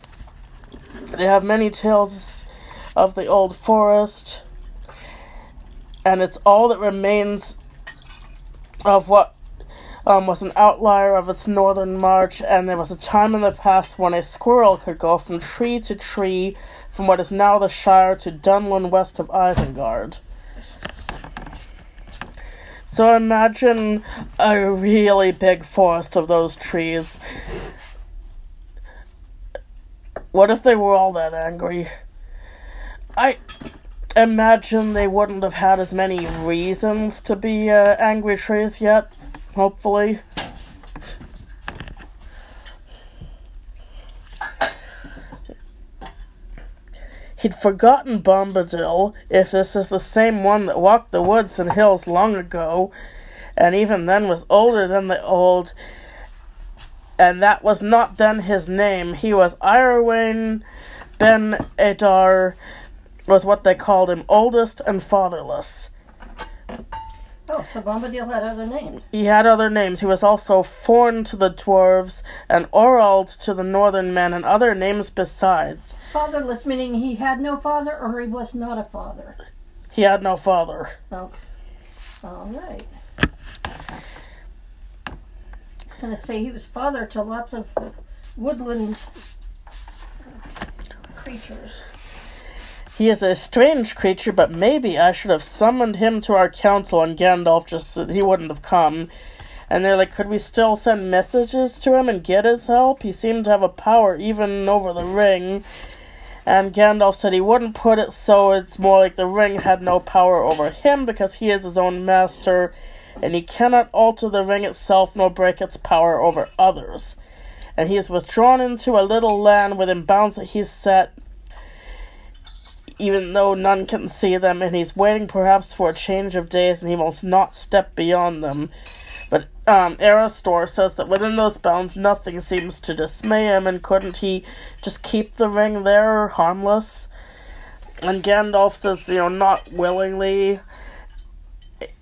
They have many tales of the old forest, and it's all that remains of what um, was an outlier of its northern march, and there was a time in the past when a squirrel could go from tree to tree from what is now the Shire to Dunlin west of Isengard. So imagine a really big forest of those trees. What if they were all that angry? I imagine they wouldn't have had as many reasons to be uh, angry trees yet, hopefully. He'd forgotten Bombadil, if this is the same one that walked the woods and hills long ago, and even then was older than the old, and that was not then his name. He was Iarwain Ben Adar, was what they called him, oldest and fatherless. Oh, so Bombadil had other names. He had other names. He was also Forn to the dwarves, and Orald to the northern men, and other names besides. Fatherless, meaning he had no father, or he was not a father? He had no father. Okay. All right. And let's say he was father to lots of woodland creatures. He is a strange creature, but maybe I should have summoned him to our council, and Gandalf just said he wouldn't have come. And they're like, could we still send messages to him and get his help? He seemed to have a power even over the ring. And Gandalf said he wouldn't put it so. It's more like the ring had no power over him because he is his own master, and he cannot alter the ring itself nor break its power over others. And he is withdrawn into a little land within bounds that he's set, even though none can see them, and he's waiting perhaps for a change of days, and he must not step beyond them. But um, Erestor says that within those bounds nothing seems to dismay him, and couldn't he just keep the ring there harmless? And Gandalf says, you know, not willingly.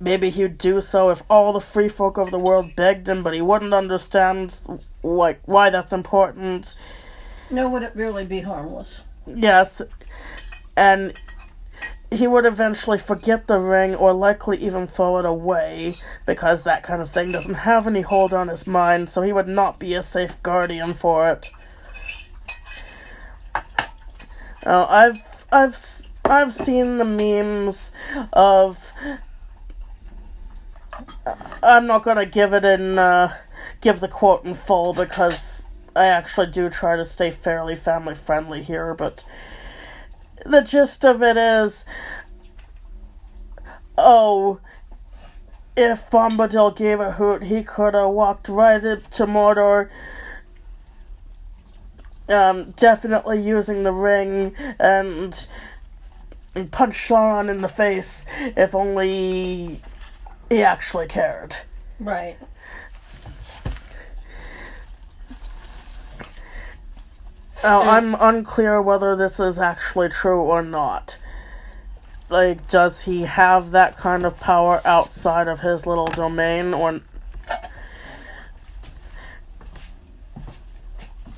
Maybe he'd do so if all the free folk of the world begged him, but he wouldn't understand why, why that's important. No, would it really be harmless? Yes. And he would eventually forget the ring, or likely even throw it away, because that kind of thing doesn't have any hold on his mind, so he would not be a safe guardian for it. Uh, I've I've I've seen the memes of. I'm not gonna give it in uh, give the quote in full, because I actually do try to stay fairly family friendly here, but the gist of it is, oh, if Bombadil gave a hoot, he could have walked right into Mordor, um, definitely using the ring, and, and punched Sauron in the face, if only he actually cared. Right. Now, I'm unclear whether this is actually true or not. Like, does he have that kind of power outside of his little domain, or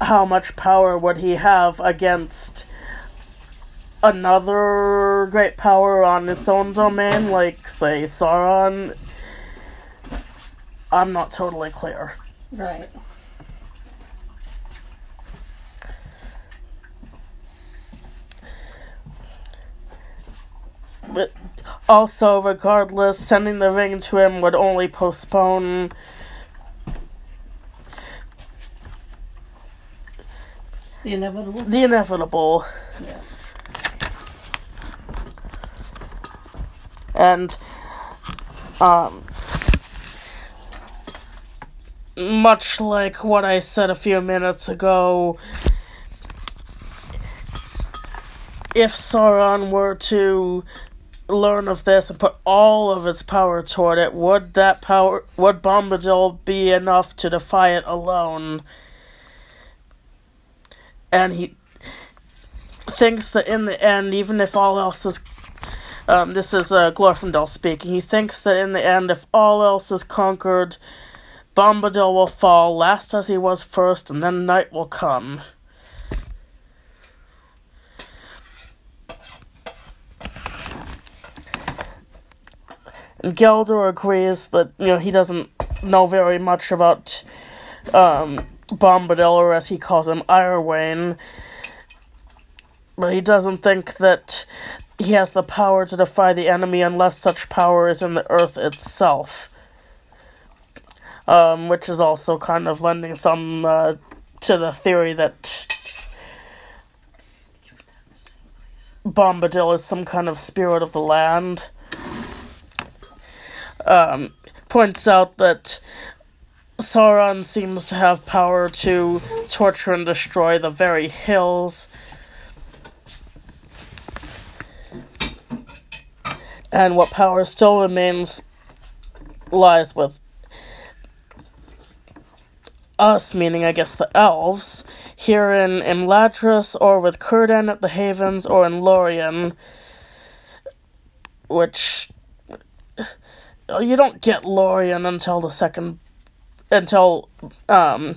how much power would he have against another great power on its own domain, like, say, Sauron? I'm not totally clear. Right. Also, regardless, sending the ring to him would only postpone the inevitable. The inevitable. Yeah. And, um, much like what I said a few minutes ago, if Sauron were to learn of this and put all of its power toward it, would that power, would Bombadil be enough to defy it alone? And he thinks that in the end, even if all else is, um, this is uh, Glorfindel speaking, he thinks that in the end, if all else is conquered, Bombadil will fall, last as he was first, and then night will come. And Galdor agrees that, you know, he doesn't know very much about um, Bombadil, or as he calls him, Iarwain. But he doesn't think that he has the power to defy the enemy unless such power is in the earth itself. Um, which is also kind of lending some uh, to the theory that Bombadil is some kind of spirit of the land. Um, points out that Sauron seems to have power to torture and destroy the very hills. And what power still remains lies with us, meaning I guess the elves, here in Imladris, or with Círdan at the Havens, or in Lorien, which... You don't get Lorien until the second, until um,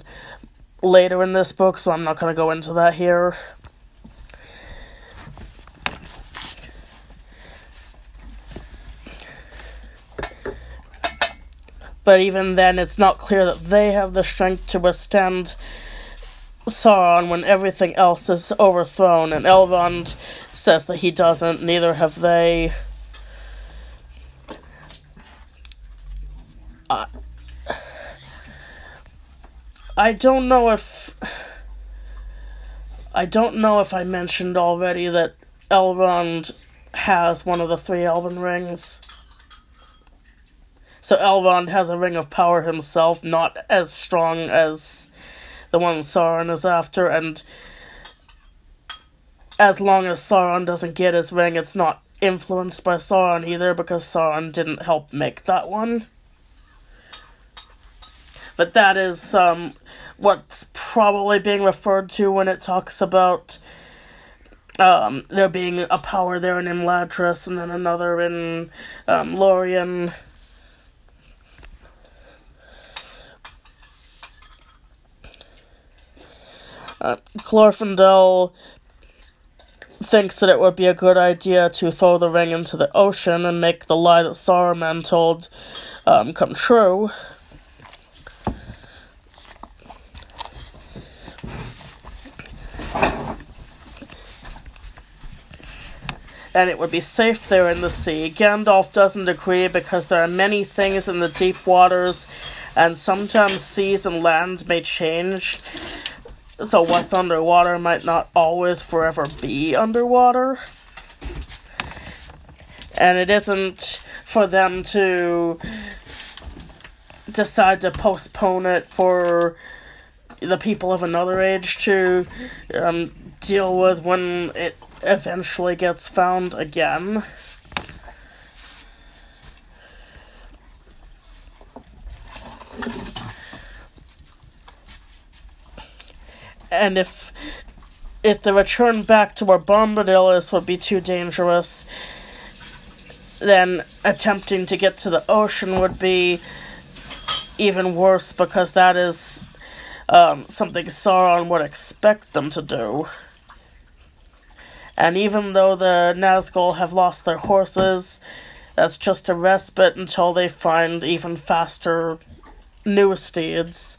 later in this book, so I'm not going to go into that here. But even then, it's not clear that they have the strength to withstand Sauron when everything else is overthrown, and Elrond says that he doesn't, neither have they. Uh, I don't know if I don't know if I mentioned already that Elrond has one of the three elven rings. So Elrond has a ring of power himself, not as strong as the one Sauron is after, and as long as Sauron doesn't get his ring, it's not influenced by Sauron either, because Sauron didn't help make that one. But that is um, what's probably being referred to when it talks about um, there being a power there in Imladris and then another in um, Lorien. Uh, Glorfindel thinks that it would be a good idea to throw the ring into the ocean and make the lie that Saruman told um, come true. And it would be safe there in the sea. Gandalf doesn't agree because there are many things in the deep waters, and sometimes seas and lands may change, so what's underwater might not always forever be underwater. And it isn't for them to decide to postpone it for the people of another age to um, deal with when it eventually gets found again. And if if the return back to where Bombadil is would be too dangerous, then attempting to get to the ocean would be even worse, because that is um, something Sauron would expect them to do. And even though the Nazgul have lost their horses, that's just a respite until they find even faster new steeds.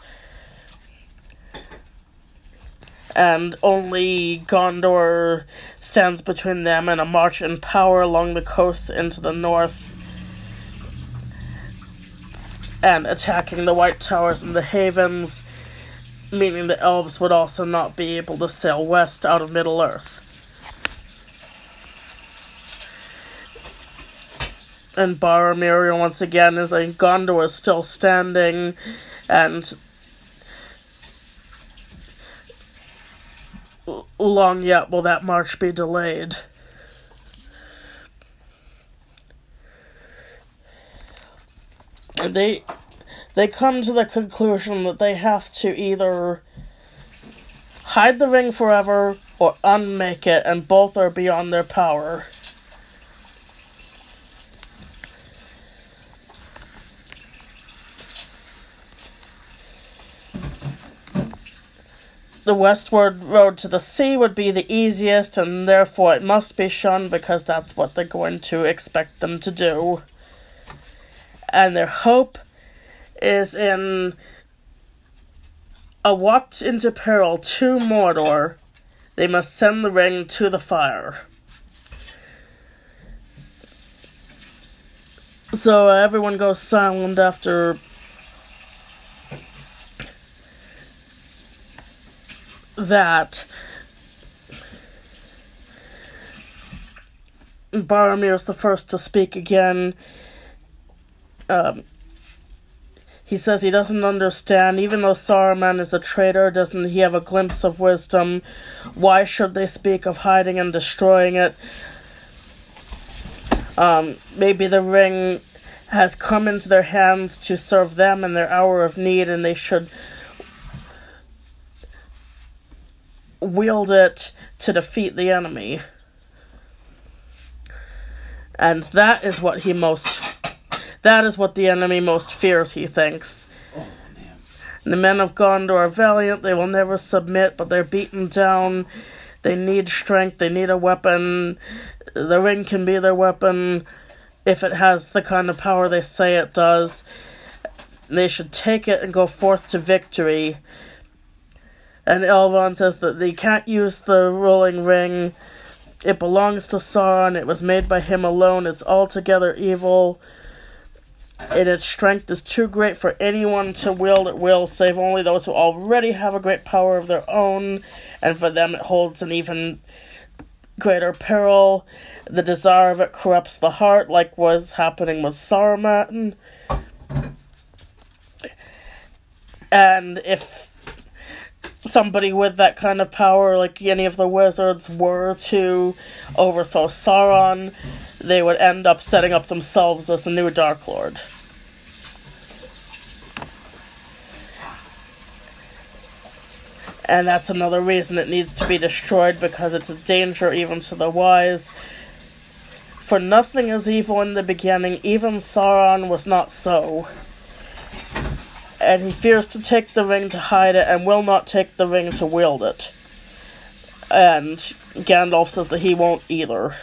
and only Gondor stands between them and a march in power along the coast into the north and attacking the White Towers and the Havens, meaning the elves would also not be able to sail west out of Middle-earth. And Boromir once again is in Gondor is still standing, and long yet will that march be delayed. And they they come to the conclusion that they have to either hide the ring forever or unmake it, and both are beyond their power. The westward road to the sea would be the easiest, and therefore it must be shunned because that's what they're going to expect them to do. And their hope is in a watch into peril to Mordor. They must send the ring to the fire. So uh, everyone goes silent after that. Boromir is the first to speak again. Um, he says he doesn't understand. Even though Saruman is a traitor, doesn't he have a glimpse of wisdom? Why should they speak of hiding and destroying it? Um, maybe the ring has come into their hands to serve them in their hour of need, and they should wield it to defeat the enemy. And that is what he most that is what the enemy most fears, he thinks. Oh, man. The men of Gondor are valiant, they will never submit, but they're beaten down. They need strength, they need a weapon. The ring can be their weapon if it has the kind of power they say it does. They should take it and go forth to victory. And Elrond says that they can't use the rolling ring. It belongs to Sauron. It was made by him alone. It's altogether evil. And its strength is too great for anyone to wield at will, save only those who already have a great power of their own. And for them it holds an even greater peril. The desire of it corrupts the heart, like was happening with Saruman. And if somebody with that kind of power, like any of the wizards, were to overthrow Sauron, they would end up setting up themselves as the new Dark Lord. And that's another reason it needs to be destroyed, because it's a danger even to the wise. For nothing is evil in the beginning, even Sauron was not so. And he fears to take the ring to hide it, and will not take the ring to wield it. And Gandalf says that he won't either.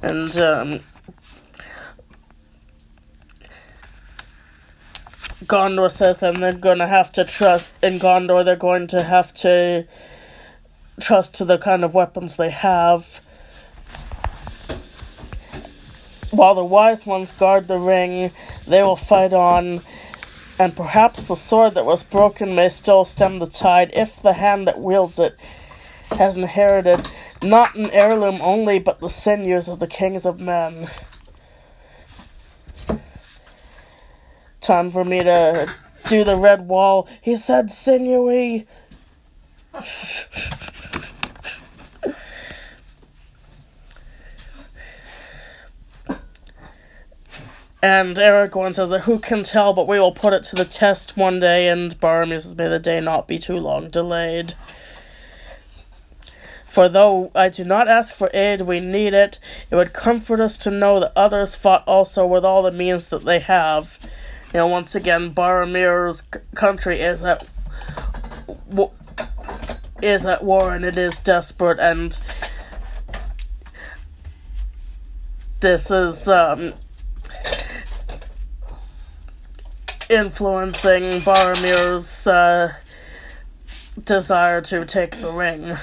And, um... Gondor says then they're going to have to trust... In Gondor, they're going to have to trust to the kind of weapons they have, while the wise ones guard the ring. They will fight on, and perhaps the sword that was broken may still stem the tide, if the hand that wields it has inherited not an heirloom only, but the sinews of the kings of men. Time for me to do the red wall. He said sinewy. And Aragorn says that who can tell, but we will put it to the test one day, and Boromir says, may the day not be too long delayed. For though I do not ask for aid, we need it. It would comfort us to know that others fought also with all the means that they have. You know, once again, Boromir's c- country is at, w- is at war, and it is desperate, and this is, um... influencing Boromir's uh, desire to take the ring.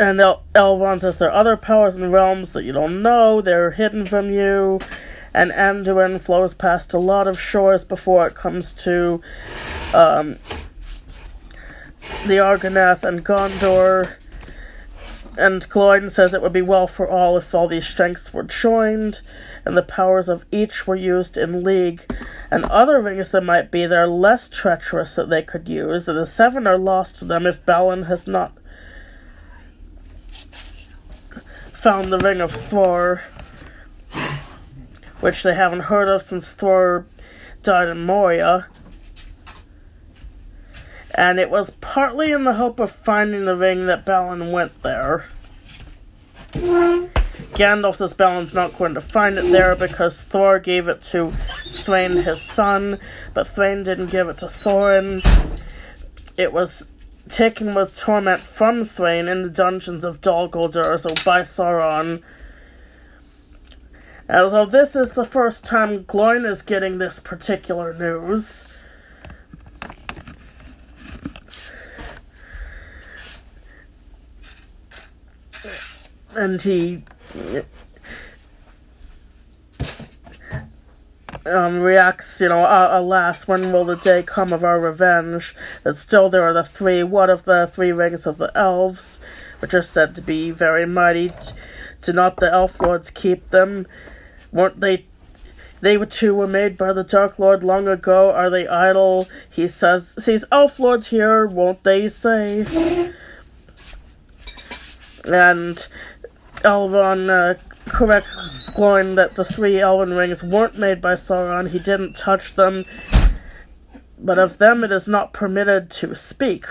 And El- Elrond says there are other powers and realms that you don't know, they're hidden from you, and Anduin flows past a lot of shores before it comes to um, the Argonath and Gondor. And Gloin says it would be well for all if all these strengths were joined, and the powers of each were used in league, and other rings there might be that are less treacherous that they could use, and the seven are lost to them if Balin has not found the Ring of Thor, which they haven't heard of since Thor died in Moria. And it was partly in the hope of finding the ring that Balin went there. Gandalf says Balin's not going to find it there because Thor gave it to Thrain, his son, but Thrain didn't give it to Thorin. It was taken with torment from Thrain in the dungeons of Dol Guldur, so by Sauron. And so this is the first time Gloin is getting this particular news. And he Um, reacts, you know, alas, when will the day come of our revenge? But still there are the three, what of the three rings of the elves, which are said to be very mighty. Do not the elf lords keep them? Weren't they, they too were made by the Dark Lord long ago, are they idle? He says, sees elf lords here, won't they say? And Elrond, uh, corrects Gloin that the three elven rings weren't made by Sauron, he didn't touch them, but of them it is not permitted to speak,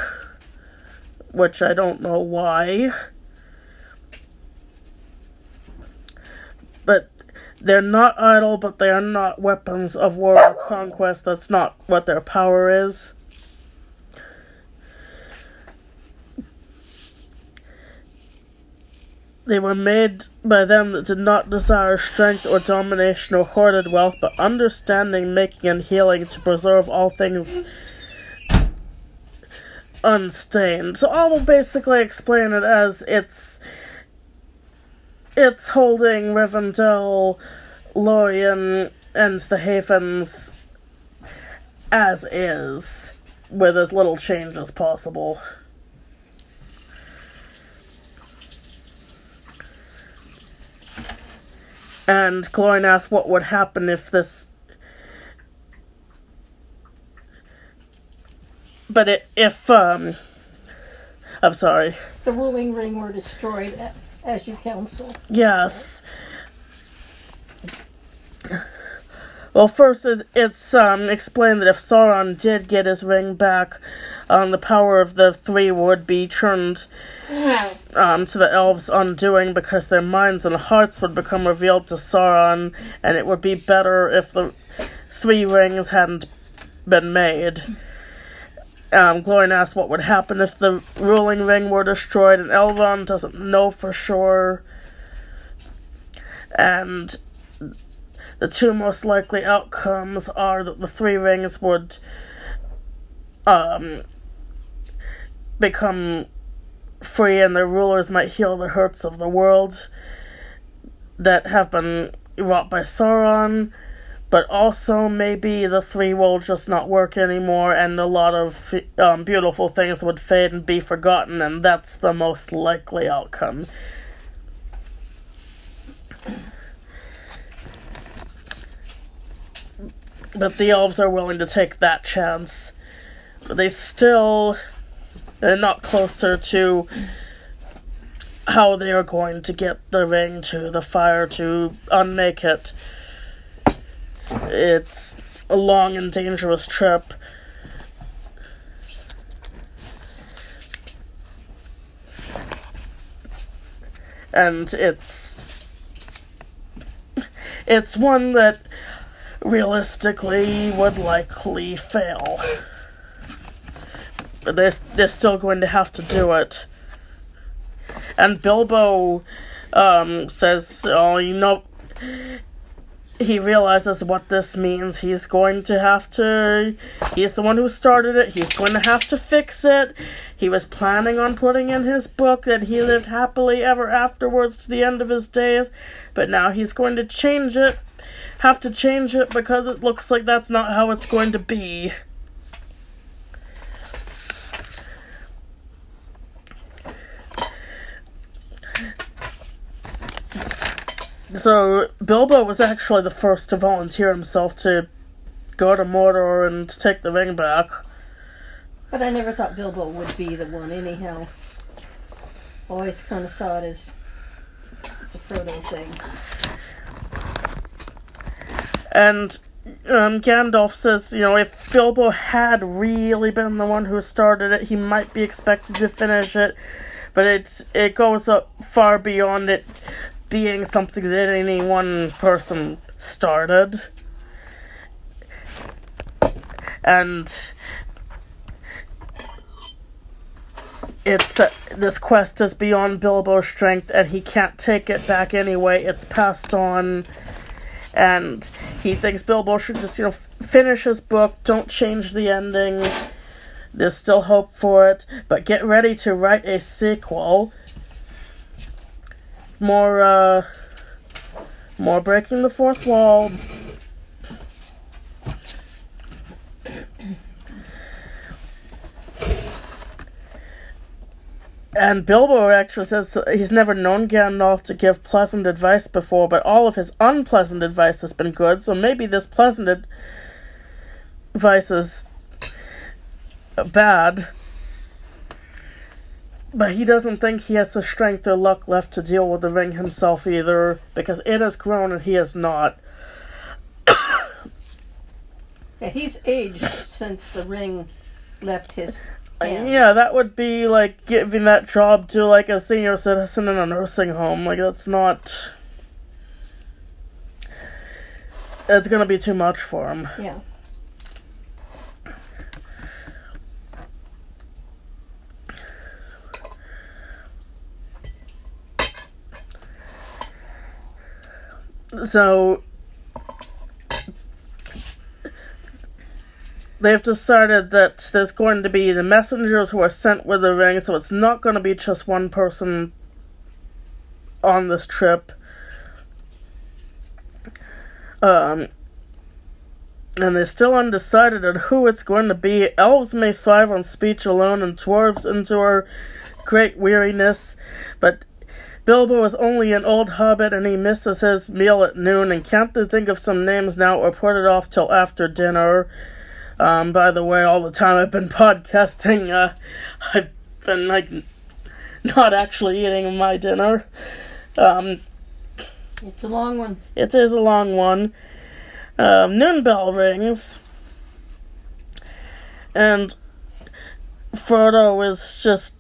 which I don't know why. But they're not idle, but they are not weapons of war or conquest, that's not what their power is. They were made by them that did not desire strength or domination or hoarded wealth, but understanding, making, and healing to preserve all things unstained. So I will basically explain it as it's it's holding Rivendell, Lorien, and the Havens as is, with as little change as possible. And Gloin asks what would happen if this, but it, if, um, I'm sorry. The ruling ring were destroyed as you counsel. Yes. Well, first it, it's um, explained that if Sauron did get his ring back, um, the power of the three would be turned um, to the elves' undoing because their minds and hearts would become revealed to Sauron, and it would be better if the three rings hadn't been made. Um, Gloin asks what would happen if the ruling ring were destroyed, and Elrond doesn't know for sure. And the two most likely outcomes are that the three rings would um, become free and their rulers might heal the hurts of the world that have been wrought by Sauron, but also maybe the three will just not work anymore and a lot of um, beautiful things would fade and be forgotten, and that's the most likely outcome. But the elves are willing to take that chance. But they still are not closer to how they are going to get the ring to the fire to unmake it. It's a long and dangerous trip. And it's... It's one that realistically would likely fail. But they're, they're still going to have to do it. And Bilbo um, says, oh, you know, he realizes what this means. He's going to have to, he's the one who started it. He's going to have to fix it. He was planning on putting in his book that he lived happily ever afterwards to the end of his days. But now he's going to change it. Have to change it because it looks like that's not how it's going to be. So, Bilbo was actually the first to volunteer himself to go to Mordor and take the ring back. But I never thought Bilbo would be the one anyhow. Always kind of saw it as it's a Frodo thing. And um, Gandalf says, you know, if Bilbo had really been the one who started it, he might be expected to finish it. But it's it goes up far beyond it being something that any one person started. And it's uh, this quest is beyond Bilbo's strength, and he can't take it back anyway. It's passed on, and he thinks Bilbo should just, you know, f- finish his book, don't change the ending. There's still hope for it, but get ready to write a sequel. More, uh, more breaking the fourth wall. And Bilbo actually says he's never known Gandalf to give pleasant advice before, but all of his unpleasant advice has been good, so maybe this pleasant ad- advice is bad. But he doesn't think he has the strength or luck left to deal with the ring himself either, because it has grown and he has not. Yeah, he's aged since the ring left his hand. Yeah, that would be like giving that job to like a senior citizen in a nursing home. Like, that's not... It's going to be too much for him. Yeah. So, they've decided that there's going to be the messengers who are sent with the ring, so it's not going to be just one person on this trip. Um, and they're still undecided on who it's going to be. Elves may thrive on speech alone, and dwarves endure great weariness, but Bilbo is only an old hobbit, and he misses his meal at noon and can't think of some names now or put it off till after dinner. Um, by the way, all the time I've been podcasting, uh, I've been, like, not actually eating my dinner. Um, it's a long one. It is a long one. Um, noon bell rings. And Frodo is just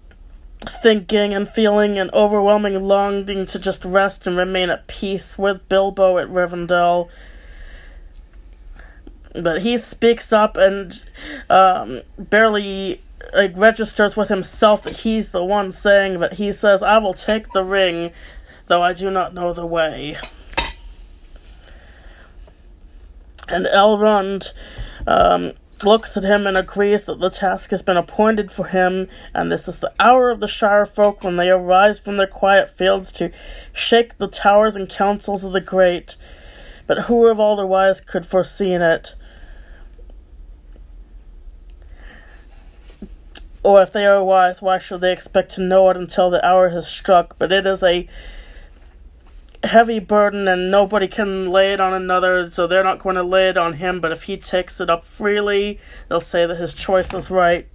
thinking and feeling an overwhelming longing to just rest and remain at peace with Bilbo at Rivendell. But he speaks up and um, barely like registers with himself that he's the one saying, but he says, I will take the ring, though I do not know the way. And Elrond um, looks at him and agrees that the task has been appointed for him, and this is the hour of the Shire folk when they arise from their quiet fields to shake the towers and councils of the great. But who of all the wise could foresee it? Or if they are wise, why should they expect to know it until the hour has struck? But it is a heavy burden, and nobody can lay it on another, so they're not going to lay it on him. But if he takes it up freely, they'll say that his choice is right.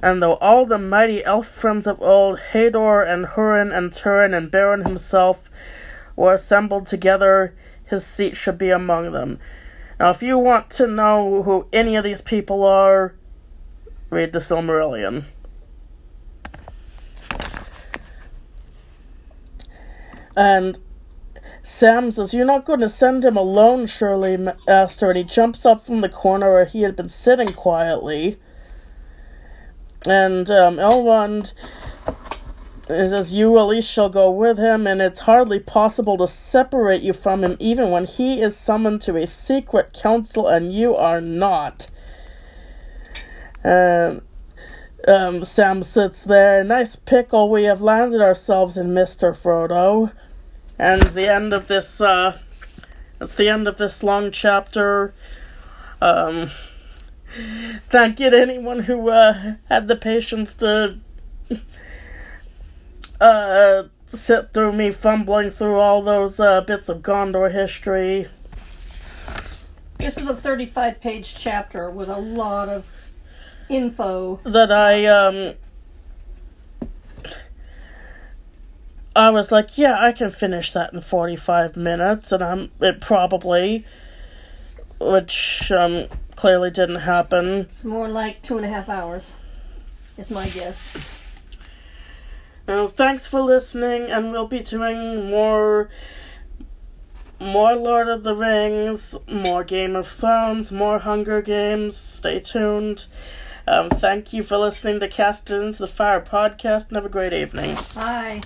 And though all the mighty elf friends of old, Hador and Húrin and Túrin and Beren himself, were assembled together, his seat should be among them. Now, if you want to know who any of these people are, read the Silmarillion. And Sam says, "You're not going to send him alone, surely, Master," and he jumps up from the corner where he had been sitting quietly. And um, Elrond says, "You at least shall go with him, and it's hardly possible to separate you from him, even when he is summoned to a secret council, and you are not." And um, Sam sits there, "Nice pickle, we have landed ourselves in, Mister Frodo." And the end of this, uh, it's the end of this long chapter. Um, thank you to anyone who, uh, had the patience to, uh, sit through me fumbling through all those, uh, bits of Gondor history. This is a thirty-five page chapter with a lot of info. That I, um... I was like, yeah, I can finish that in forty-five minutes, and I'm it probably, which um, clearly didn't happen. It's more like two and a half hours, is my guess. Well, thanks for listening, and we'll be doing more, more Lord of the Rings, more Game of Thrones, more Hunger Games. Stay tuned. Um, thank you for listening to Cast Into the Fire podcast, and have a great evening. Bye.